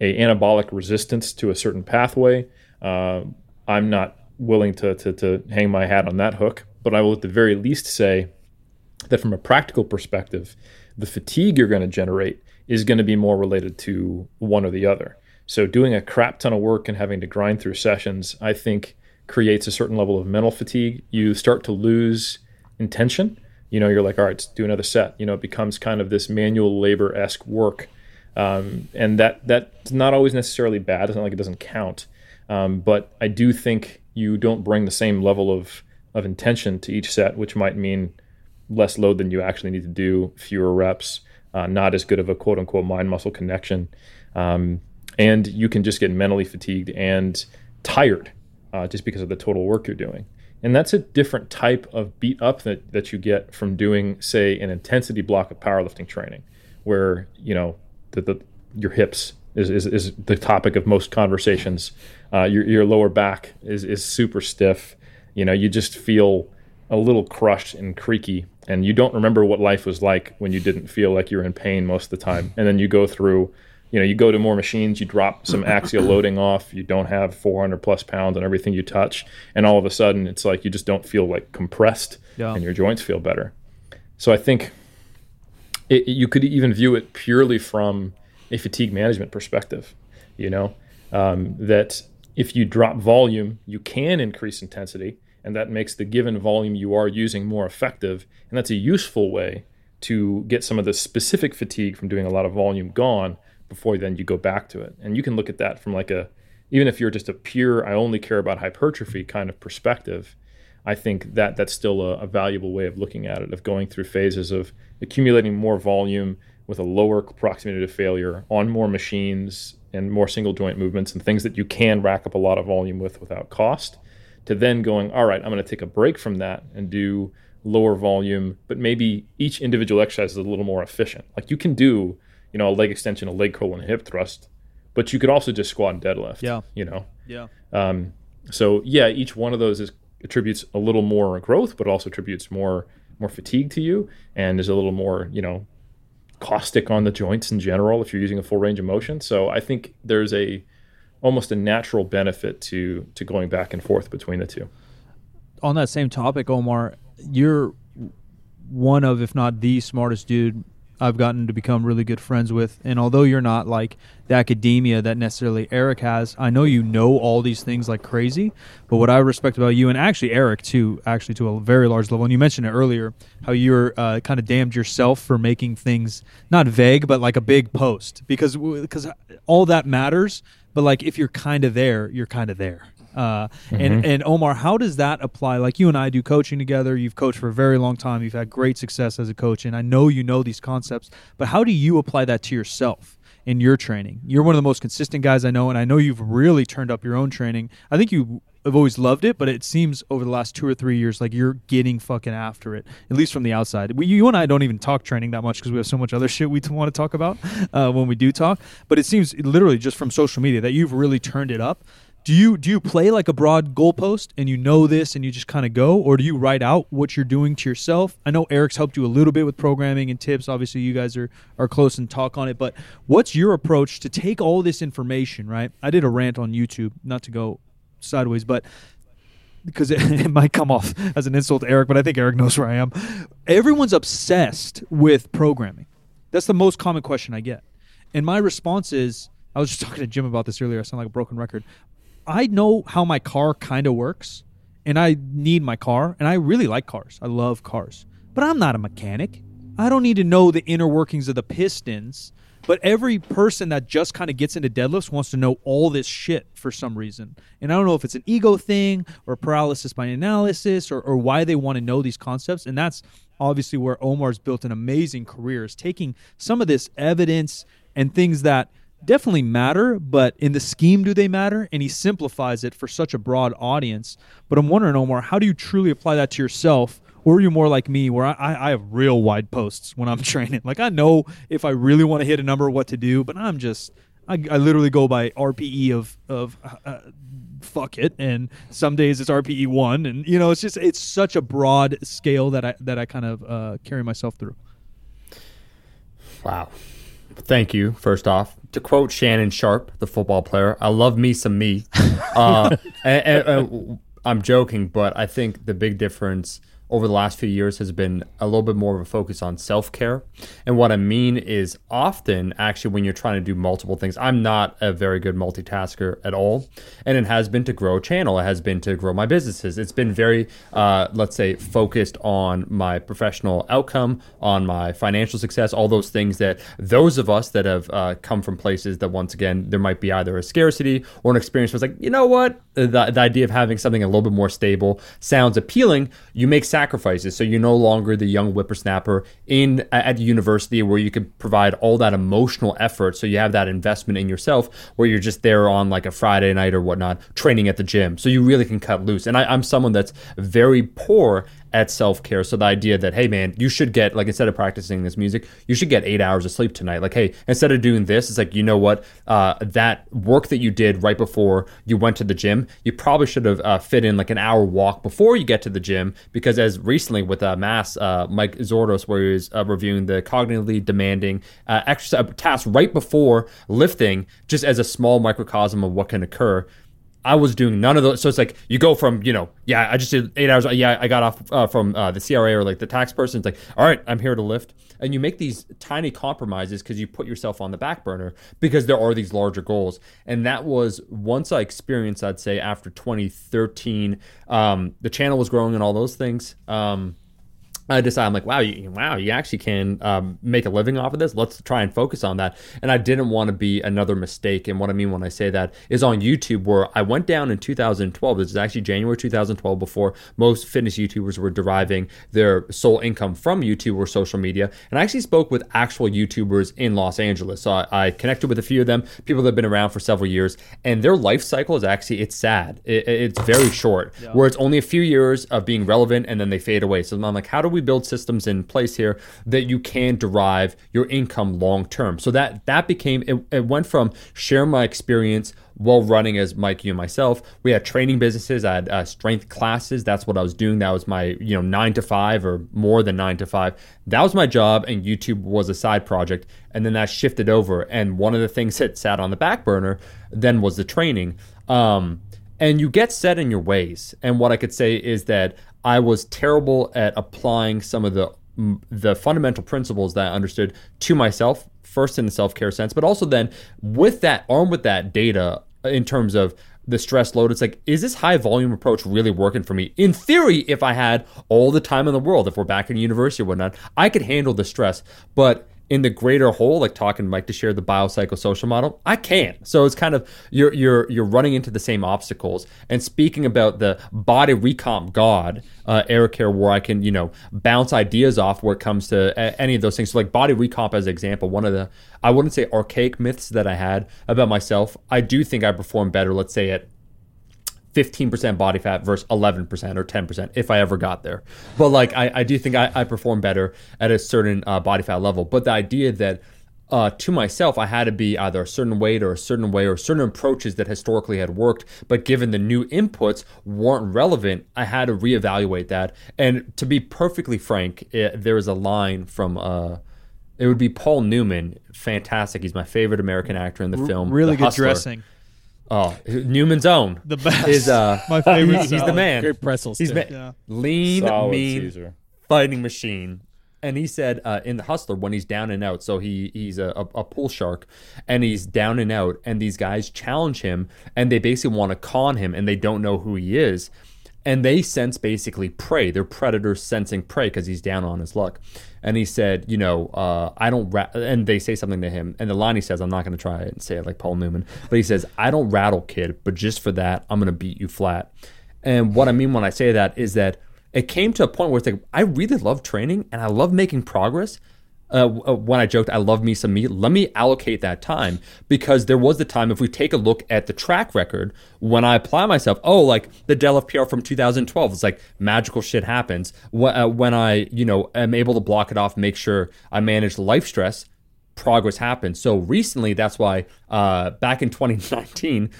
a anabolic resistance to a certain pathway, I'm not willing to hang my hat on that hook, but I will at the very least say that from a practical perspective, the fatigue you're going to generate is going to be more related to one or the other. So doing a crap ton of work and having to grind through sessions, I think creates a certain level of mental fatigue. You start to lose intention. You know, you're like, all right, let's do another set. You know, it becomes kind of this manual labor-esque work. And that's not always necessarily bad. It's not like it doesn't count. But I do think you don't bring the same level of intention to each set, which might mean less load than you actually need to do, fewer reps, not as good of a quote-unquote mind-muscle connection. And you can just get mentally fatigued and tired just because of the total work you're doing. And that's a different type of beat up that you get from doing, say, an intensity block of powerlifting training, where, you know, your hips is the topic of most conversations. Your lower back is super stiff. You know, you just feel a little crushed and creaky, and you don't remember what life was like when you didn't feel like you were in pain most of the time. And then you go through, you know, you go to more machines, you drop some axial loading off, you don't have 400 plus pounds on everything you touch, and all of a sudden it's like you just don't feel like compressed, and your joints feel better. So I think you could even view it purely from a fatigue management perspective, you know, that if you drop volume, you can increase intensity, and that makes the given volume you are using more effective, and that's a useful way to get some of the specific fatigue from doing a lot of volume gone before then you go back to it. And you can look at that from like a, even if you're just a pure, I only care about hypertrophy kind of perspective, I think that that's still a valuable way of looking at it, of going through phases of accumulating more volume with a lower proximity to failure on more machines and more single joint movements and things that you can rack up a lot of volume with without cost, to then going, all right, I'm going to take a break from that and do lower volume, but maybe each individual exercise is a little more efficient. Like you can do, you know, a leg extension, a leg curl, and a hip thrust, but you could also just squat and deadlift. So each one of those attributes a little more growth, but also attributes more fatigue to you, and is a little more, you know, caustic on the joints in general if you're using a full range of motion. So I think there's almost a natural benefit to going back and forth between the two. On that same topic, Omar, you're one of, if not the smartest dude I've gotten to become really good friends with. And although you're not like the academia that necessarily Eric has, I know you know all these things like crazy. But what I respect about you, and actually Eric too, actually to a very large level, and you mentioned it earlier, how you're kind of damned yourself for making things not vague, but like a big post, because all that matters. But like, if you're kind of there, you're kind of there. And Omar, how does that apply? Like you and I do coaching together. You've coached for a very long time. You've had great success as a coach, and I know you know these concepts, but how do you apply that to yourself in your training? You're one of the most consistent guys I know, and I know you've really turned up your own training. I think you have always loved it, but it seems over the last 2 or 3 years like you're getting fucking after it, at least from the outside. You and I don't even talk training that much because we have so much other shit we want to talk about when we do talk, but it seems literally just from social media that you've really turned it up. Do you play like a broad goalpost and you know this and you just kind of go, or do you write out what you're doing to yourself? I know Eric's helped you a little bit with programming and tips. Obviously, you guys are close and talk on it, but what's your approach to take all this information, right? I did a rant on YouTube, not to go sideways, but because it might come off as an insult to Eric, but I think Eric knows where I am. Everyone's obsessed with programming. That's the most common question I get. And my response is, I was just talking to Jim about this earlier. I sound like a broken record. I know how my car kind of works, and I need my car, and I really like cars. I love cars, but I'm not a mechanic. I don't need to know the inner workings of the pistons, but every person that just kind of gets into deadlifts wants to know all this shit for some reason. And I don't know if it's an ego thing or paralysis by analysis or why they want to know these concepts. And that's obviously where Omar's built an amazing career, is taking some of this evidence and things that definitely matter, but in the scheme, do they matter? And he simplifies it for such a broad audience. But I'm wondering, Omar, how do you truly apply that to yourself? Or are you more like me, where I have real wide posts when I'm training? Like, I know if I really want to hit a number, what to do, but I'm just, I literally go by RPE of fuck it. And some days it's RPE 1. And, you know, it's such a broad scale that I kind of carry myself through. Wow. Thank you, first off. To quote Shannon Sharp, the football player, I love me some me. And I'm joking, but I think the big difference over the last few years has been a little bit more of a focus on self-care. And what I mean is, often actually when you're trying to do multiple things, I'm not a very good multitasker at all. And it has been to grow channel. It has been to grow my businesses. It's been very, let's say, focused on my professional outcome, on my financial success, all those things that those of us that have come from places that, once again, there might be either a scarcity or an experience where it's like, you know what, the idea of having something a little bit more stable sounds appealing. You make sacrifices. So you're no longer the young whippersnapper at university where you could provide all that emotional effort. So you have that investment in yourself where you're just there on like a Friday night or whatnot, training at the gym. So you really can cut loose. And I'm someone that's very poor at self-care. So the idea that, hey, man, you should get, like, instead of practicing this music, you should get 8 hours of sleep tonight. Like, hey, instead of doing this, it's like, you know what, that work that you did right before you went to the gym, you probably should have fit in like an hour walk before you get to the gym, because as recently with Mike Zordos, where he was reviewing the cognitively demanding exercise tasks right before lifting, just as a small microcosm of what can occur. I was doing none of those. So it's like you go from, you know, yeah, I just did 8 hours. Yeah, I got off from the CRA or like the tax person. It's like, all right, I'm here to lift. And you make these tiny compromises because you put yourself on the back burner because there are these larger goals. And that was once I experienced, I'd say after 2013, the channel was growing and all those things. I decided, I'm like, wow, you actually can make a living off of this. Let's try and focus on that. And I didn't want to be another mistake. And what I mean when I say that is on YouTube, where I went down in 2012. This is actually January 2012, before most fitness YouTubers were deriving their sole income from YouTube or social media. And I actually spoke with actual YouTubers in Los Angeles. So I connected with a few of them, people that have been around for several years. And their life cycle is actually, it's sad. It's very short, yeah, where it's only a few years of being relevant and then they fade away. So I'm like, how do we build systems in place here that you can derive your income long term? So that became it went from share my experience while running as Mike, you, and myself. We had training businesses. I had strength classes. That's what I was doing. That was my 9 to 5 or more than 9 to 5. That was my job, and YouTube was a side project. And then that shifted over. And one of the things that sat on the back burner then was the training. And you get set in your ways. And what I could say is that I was terrible at applying some of the fundamental principles that I understood to myself, first in the self-care sense, but also then with that, armed with that data in terms of the stress load, it's like, is this high volume approach really working for me? In theory, if I had all the time in the world, if we're back in university or whatnot, I could handle the stress, but in the greater whole, like talking to Mike to share the biopsychosocial model, I can't. So it's kind of, you're running into the same obstacles. And speaking about the body recomp god, Eric here, where I can, bounce ideas off where it comes to any of those things. So like body recomp as an example, one of the, I wouldn't say archaic myths that I had about myself. I do think I perform better, let's say at 15% body fat versus 11% or 10% if I ever got there. But like I do think I perform better at a certain body fat level. But the idea that to myself, I had to be either a certain weight or a certain way or certain approaches that historically had worked, but given the new inputs weren't relevant, I had to reevaluate that. And to be perfectly frank, there is a line from it would be Paul Newman, fantastic. He's my favorite American actor in the film. Really good dressing. Oh, Newman's own. The best. Is, my favorite. He's the man. Great pretzels. He's yeah. Lean, solid, mean, Caesar fighting machine. And he said in The Hustler, when he's down and out, so he's a pool shark, and he's down and out, and these guys challenge him, and they basically want to con him, and they don't know who he is. And they sense basically prey. They're predators sensing prey because he's down on his luck. And he said, I don't, and they say something to him. And the line he says, I'm not going to try and say it like Paul Newman, but he says, I don't rattle, kid, but just for that, I'm going to beat you flat. And what I mean when I say that is that it came to a point where it's like, I really love training and I love making progress. When I joked, I love me some meat, let me allocate that time, because there was the time, if we take a look at the track record, when I apply myself, like the Delph PR from 2012, it's like magical shit happens. When I, am able to block it off, make sure I manage life stress, progress happens. So recently, that's why back in 2019,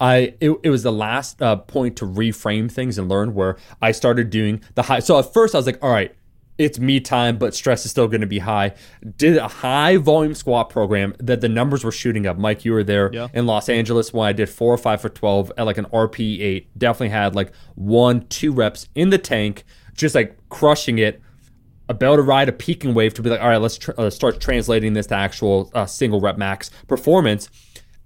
it was the last point to reframe things and learn, where I started doing the high. So at first I was like, all right, it's me time, but stress is still going to be high. Did a high volume squat program that the numbers were shooting up. Mike, you were there in Los Angeles when I did 4 or 5 for 12 at like an RPE 8. Definitely had like 1-2 reps in the tank, just like crushing it. About to ride a peaking wave to be like, all right, let's start translating this to actual single rep max performance.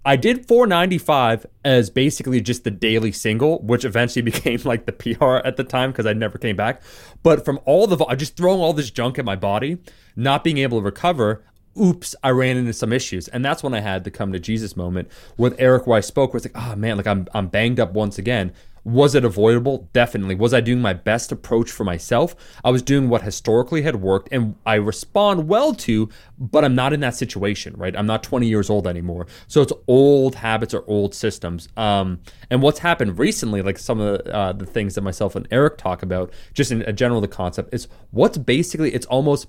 I did 495 as basically just the daily single, which eventually became like the PR at the time because I never came back. But from all the, I just throwing all this junk at my body, not being able to recover, oops, I ran into some issues. And that's when I had the come to Jesus moment with Eric, where I spoke, where it's like, oh man, like I'm banged up once again. Was it avoidable? Definitely. Was I doing my best approach for myself? I was doing what historically had worked and I respond well to, but I'm not in that situation, right? I'm not 20 years old anymore. So it's old habits or old systems. And what's happened recently, like some of the things that myself and Eric talk about, just in general, the concept is what's basically, it's almost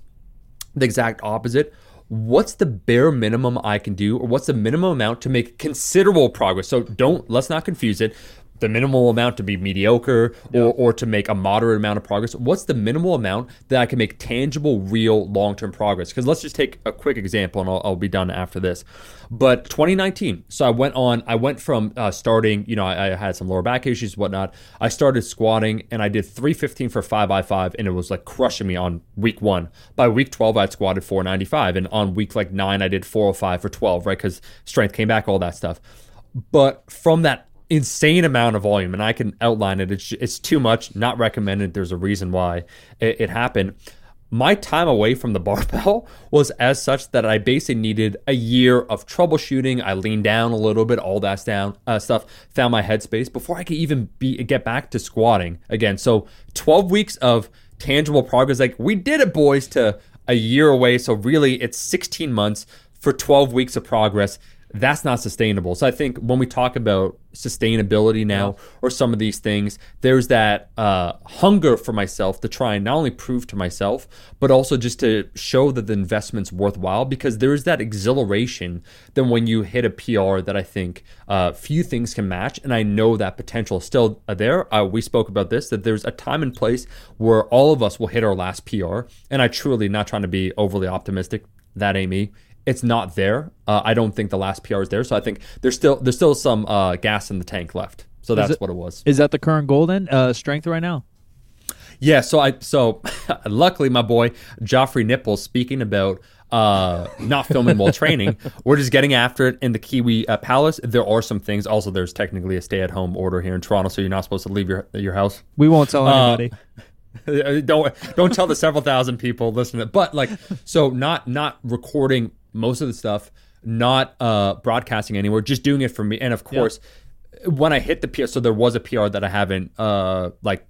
the exact opposite. What's the bare minimum I can do, or what's the minimum amount to make considerable progress? So let's not confuse it. The minimal amount to be mediocre or to make a moderate amount of progress. What's the minimal amount that I can make tangible, real, long-term progress? Because let's just take a quick example, and I'll be done after this. But 2019, so I went from starting, I had some lower back issues, whatnot. I started squatting, and I did 315 for 5x5, and it was like crushing me on week one. By week 12, I'd squatted 495, and on week like 9, I did 405 for 12, right? Because strength came back, all that stuff. But from that insane amount of volume, and I can outline it, it's too much, not recommended, there's a reason why it happened. My time away from the barbell was as such that I basically needed a year of troubleshooting. I leaned down a little bit, all that stuff, found my headspace before I could even get back to squatting again. So 12 weeks of tangible progress, like we did it, boys, to a year away. So really it's 16 months for 12 weeks of progress. That's not sustainable. So I think when we talk about sustainability now or some of these things, there's that hunger for myself to try and not only prove to myself, but also just to show that the investment's worthwhile, because there is that exhilaration then when you hit a PR that I think few things can match. And I know that potential is still there. We spoke about this, that there's a time and place where all of us will hit our last PR. And I truly, not trying to be overly optimistic, that ain't me. It's not there. I don't think the last PR is there. So I think there's still some gas in the tank left. So that's what it was. Is that the current goal then? Strength right now? Yeah. So luckily, my boy Joffrey Nipples, speaking about not filming while training, we're just getting after it in the Kiwi Palace. There are some things. Also, there's technically a stay-at-home order here in Toronto, so you're not supposed to leave your house. We won't tell anybody. Don't tell the several thousand people listening. But not recording most of the stuff, not broadcasting anywhere, just doing it for me. And of course, when I hit the PR, so there was a PR that I haven't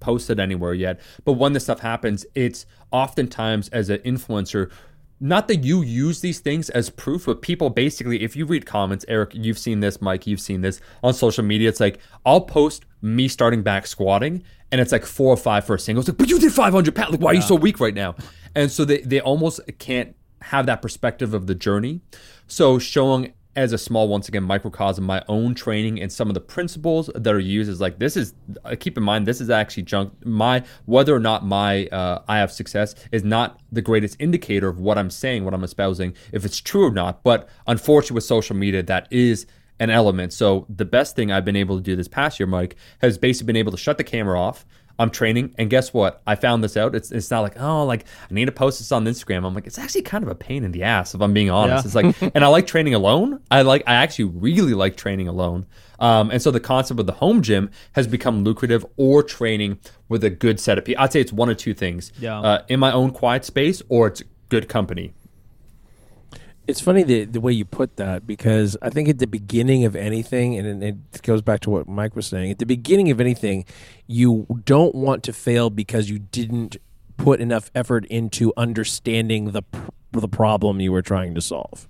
posted anywhere yet. But when this stuff happens, it's oftentimes as an influencer, not that you use these things as proof, but people basically, if you read comments, Eric, you've seen this, Mike, you've seen this on social media. It's like, I'll post me starting back squatting, and it's like 4 or 5 for a single. It's like, but you did 500 pounds. Like, why are you so weak right now? And so they almost can't have that perspective of the journey. So showing as a small, once again, microcosm, my own training and some of the principles that are used is like, this is, keep in mind, this is actually junk. Whether or not I have success is not the greatest indicator of what I'm saying, what I'm espousing, if it's true or not. But unfortunately with social media, that is an element. So the best thing I've been able to do this past year, Mike, has basically been able to shut the camera off. I'm training, and guess what? I found this out. It's not like, oh, like I need to post this on Instagram. I'm like, it's actually kind of a pain in the ass if I'm being honest. Yeah. It's like, and I like training alone. I actually really like training alone. And so the concept of the home gym has become lucrative, or training with a good set of people. I'd say it's one of two things: in my own quiet space, or it's good company. It's funny the way you put that, because I think at the beginning of anything, and it goes back to what Mike was saying, at the beginning of anything, you don't want to fail because you didn't put enough effort into understanding the problem you were trying to solve.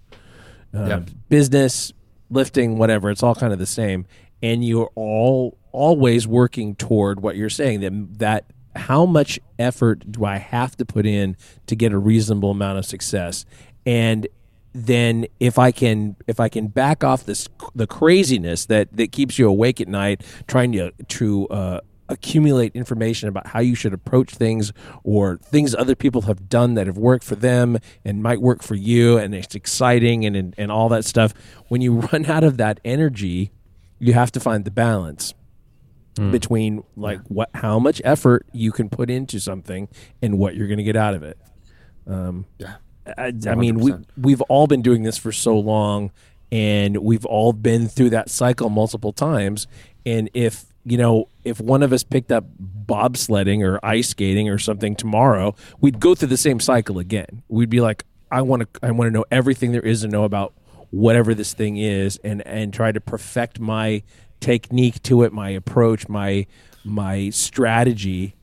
Business, lifting, whatever, it's all kind of the same. And you're all always working toward what you're saying, that how much effort do I have to put in to get a reasonable amount of success? And then if I can back off the craziness that keeps you awake at night, trying to accumulate information about how you should approach things, or things other people have done that have worked for them and might work for you, and it's exciting and all that stuff. When you run out of that energy, you have to find the balance between how much effort you can put into something and what you're going to get out of it. I mean, we've all been doing this for so long, and we've all been through that cycle multiple times. And if one of us picked up bobsledding or ice skating or something tomorrow, we'd go through the same cycle again. We'd be like, I want to know everything there is to know about whatever this thing is, and try to perfect my technique to it, my approach, my strategy,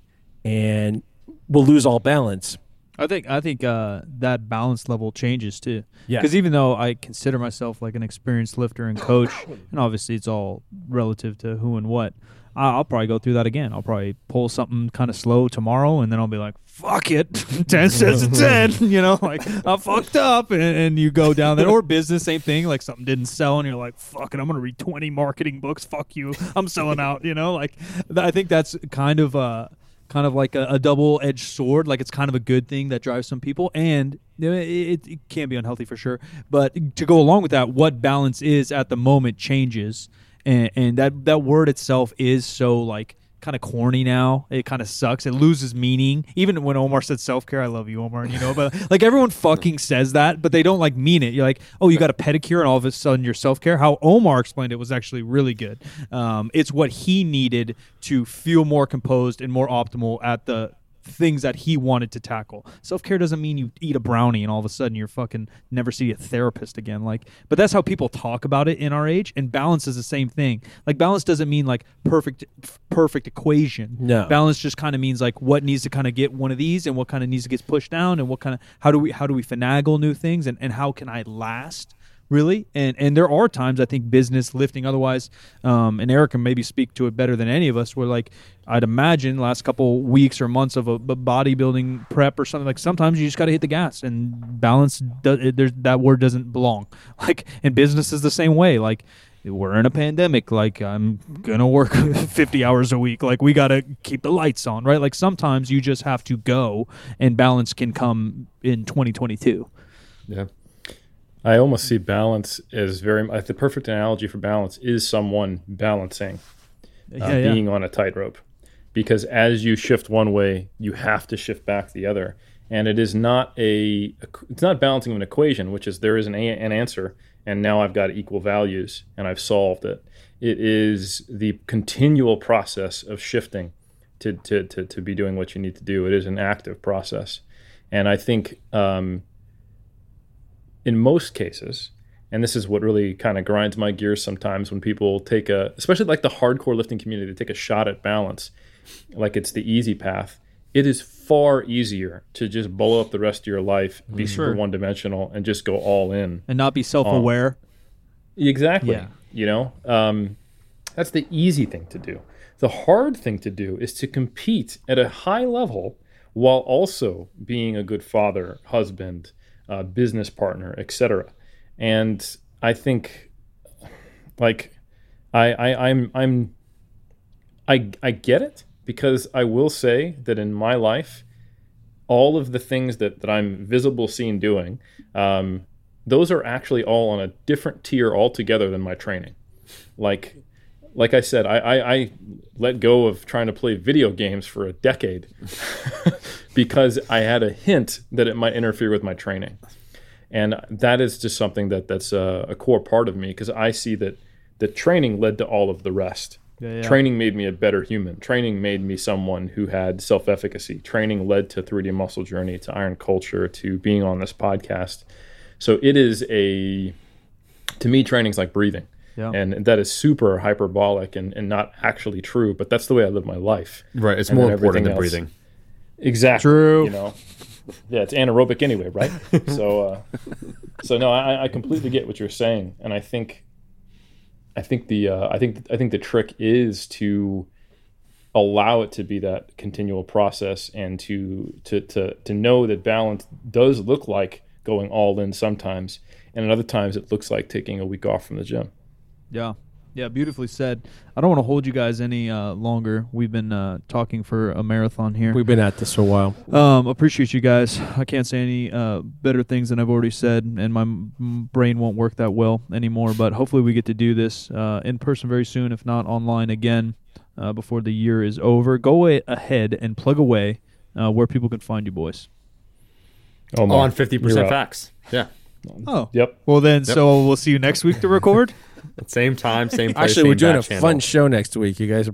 and we'll lose all balance. I think that balance level changes too. Yeah. Because even though I consider myself like an experienced lifter and coach, and obviously it's all relative to who and what, I'll probably go through that again. I'll probably pull something kind of slow tomorrow, and then I'll be like, fuck it, 10 sets of 10. You know, like, I fucked up, and you go down there. Or business, same thing. Like, something didn't sell, and you're like, fuck it, I'm going to read 20 marketing books. Fuck you, I'm selling out. You know, like, I think that's kind of like a double-edged sword. Like, it's kind of a good thing that drives some people, and it can be unhealthy for sure. But to go along with that, what balance is at the moment changes. And that word itself is so, like, kind of corny now. It kind of sucks. It loses meaning. Even when Omar said self-care, I love you, Omar, and you know, but, like, everyone fucking says that, but they don't, like, mean it. You're like, oh, you got a pedicure, and all of a sudden your self-care. How Omar explained it was actually really good. It's what he needed to feel more composed and more optimal at the things that he wanted to tackle. Self-care doesn't mean you eat a brownie and all of a sudden you're fucking never see a therapist again. Like, but that's how people talk about it in our age. And balance is the same thing. Like, balance doesn't mean like perfect equation. No, balance just kind of means like what needs to kind of get one of these and what kind of needs to get pushed down and what kind of how do we finagle new things and how can I last really. And there are times I think business, lifting, otherwise, and Eric can maybe speak to it better than any of us, where like I'd imagine last couple weeks or months of a bodybuilding prep or something, like sometimes you just got to hit the gas, and balance, that word doesn't belong. Like, and business is the same way. Like, we're in a pandemic. Like, I'm going to work 50 hours a week. Like, we got to keep the lights on, right? Like, sometimes you just have to go, and balance can come in 2022. Yeah. I almost see balance as the perfect analogy for balance is someone balancing, being on a tightrope, because as you shift one way, you have to shift back the other. And it is not it's not balancing of an equation, which is there is an answer, and now I've got equal values and I've solved it. It is the continual process of shifting to be doing what you need to do. It is an active process. And I think, in most cases, and this is what really kind of grinds my gears sometimes when people take especially like the hardcore lifting community, they take a shot at balance, like it's the easy path. It is far easier to just blow up the rest of your life, be super one-dimensional, and just go all in. And not be self-aware. Exactly. Yeah. You know, that's the easy thing to do. The hard thing to do is to compete at a high level while also being a good father, husband, business partner, etc. And I think, like, I get it, because I will say that in my life, all of the things that I'm seen doing, those are actually all on a different tier altogether than my training. Like I said, I let go of trying to play video games for a decade because I had a hint that it might interfere with my training. And that is just something that's a core part of me, because I see that the training led to all of the rest. Yeah. Training made me a better human. Training made me someone who had self-efficacy. Training led to 3D Muscle Journey, to Iron Culture, to being on this podcast. So it is to me, training's like breathing. Yeah. And that is super hyperbolic and not actually true, but that's the way I live my life. Right. It's more important than breathing. Exactly. True. You know? Yeah, it's anaerobic anyway, right? So no, I completely get what you're saying, and I think the trick is to allow it to be that continual process, and to know that balance does look like going all in sometimes, and at other times it looks like taking a week off from the gym. Yeah, beautifully said. I don't want to hold you guys any longer. We've been talking for a marathon here. We've been at this for a while. Appreciate you guys. I can't say any better things than I've already said, and my brain won't work that well anymore, but hopefully we get to do this in person very soon, if not online again before the year is over. Go ahead and plug away where people can find you boys. Oh, on 50% Facts. Yeah. Oh. Yep. Well, then, so we'll see you next week to record. Same time, same place. Actually, we're doing a fun show next week. You guys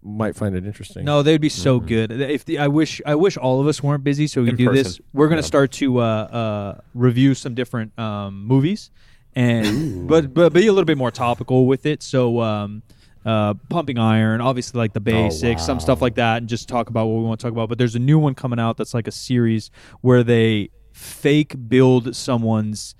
might find it interesting. No, they'd be so good. I wish all of us weren't busy, so we could do this. We're going to start to review some different movies. and but be a little bit more topical with it. So Pumping Iron, obviously, like the basics, some stuff like that, and just talk about what we want to talk about. But there's a new one coming out that's like a series where they fake build someone's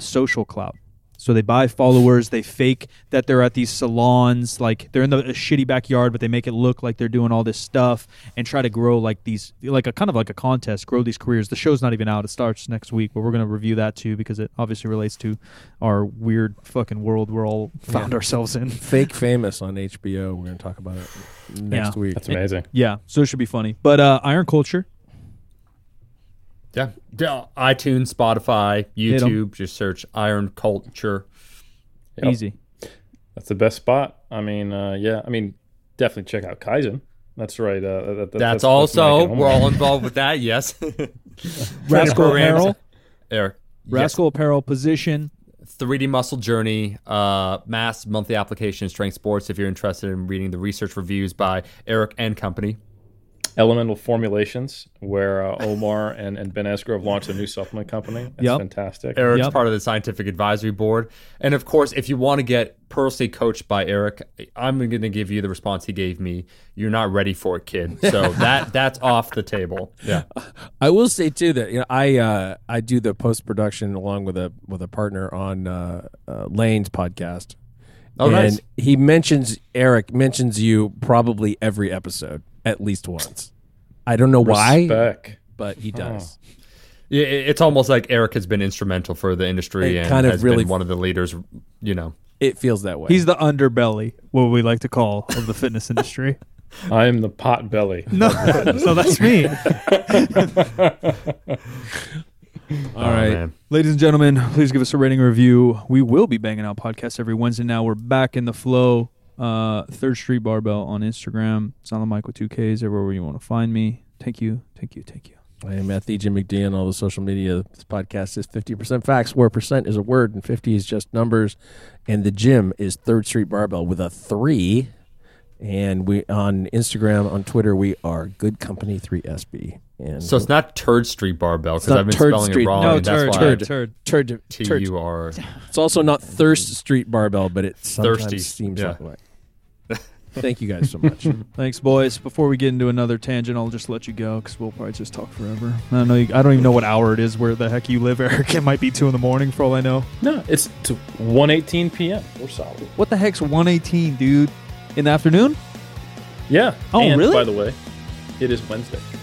social clout. So they buy followers, they fake that they're at these salons, like they're in a shitty backyard, but they make it look like they're doing all this stuff and try to grow like these, like a kind of like a contest, grow these careers. The show's not even out. It starts next week, but we're going to review that too because it obviously relates to our weird fucking world we're all found ourselves in. Fake Famous on HBO. We're going to talk about it next week. That's amazing. So it should be funny. But Iron Culture. Yeah, iTunes, Spotify, YouTube. Just search Iron Culture. Yep. Easy. That's the best spot. I mean, I mean, definitely check out Kaizen. That's right. That's also we're all involved with that. Yes. Rascal Apparel. Eric. Rascal Apparel position. 3D Muscle Journey, Mass Monthly Application, Strength Sports. If you're interested in reading the research reviews by Eric and company. Elemental Formulations, where Omar and Ben Esgrove have launched a new supplement company. That's fantastic. Eric's part of the scientific advisory board. And, of course, if you want to get personally coached by Eric, I'm going to give you the response he gave me. You're not ready for it, kid. So that's off the table. Yeah, I will say, too, that you know, I do the post-production along with a partner on Lane's podcast. Oh, and nice. He Eric mentions you probably every episode. At least once. I don't know why, but he does. Yeah, it's almost like Eric has been instrumental for the industry and kind of has really been one of the leaders, you know. It feels that way. He's the underbelly, what we like to call, of the fitness industry. I am the pot belly. No, so that's me. All right. Man. Ladies and gentlemen, please give us a rating review. We will be banging out podcasts every Wednesday now. We're back in the flow. Third Street Barbell on Instagram. It's on the mic with 2Ks everywhere you want to find me. Thank you. I am at the Jim McD on all the social media. This podcast is 50% facts, where percent is a word and 50 is just numbers. And the gym is Third Street Barbell with a 3. And we on Instagram, on Twitter, we are Good Company 3SB. And so it's not Turd Street Barbell because I've been spelling it wrong. No, turd. T-U-R. It's also not Thirst Street Barbell, but it sometimes thirsty. Seems that way. Thank you guys so much. Thanks, boys. Before we get into another tangent, I'll just let you go because we'll probably just talk forever. I don't even know what hour it is where the heck you live, Eric. It might be 2 in the morning for all I know. No, it's 1:18 p.m. We're solid. What the heck's 1:18, dude? In the afternoon? Yeah. Oh, and, really? By the way, it is Wednesday.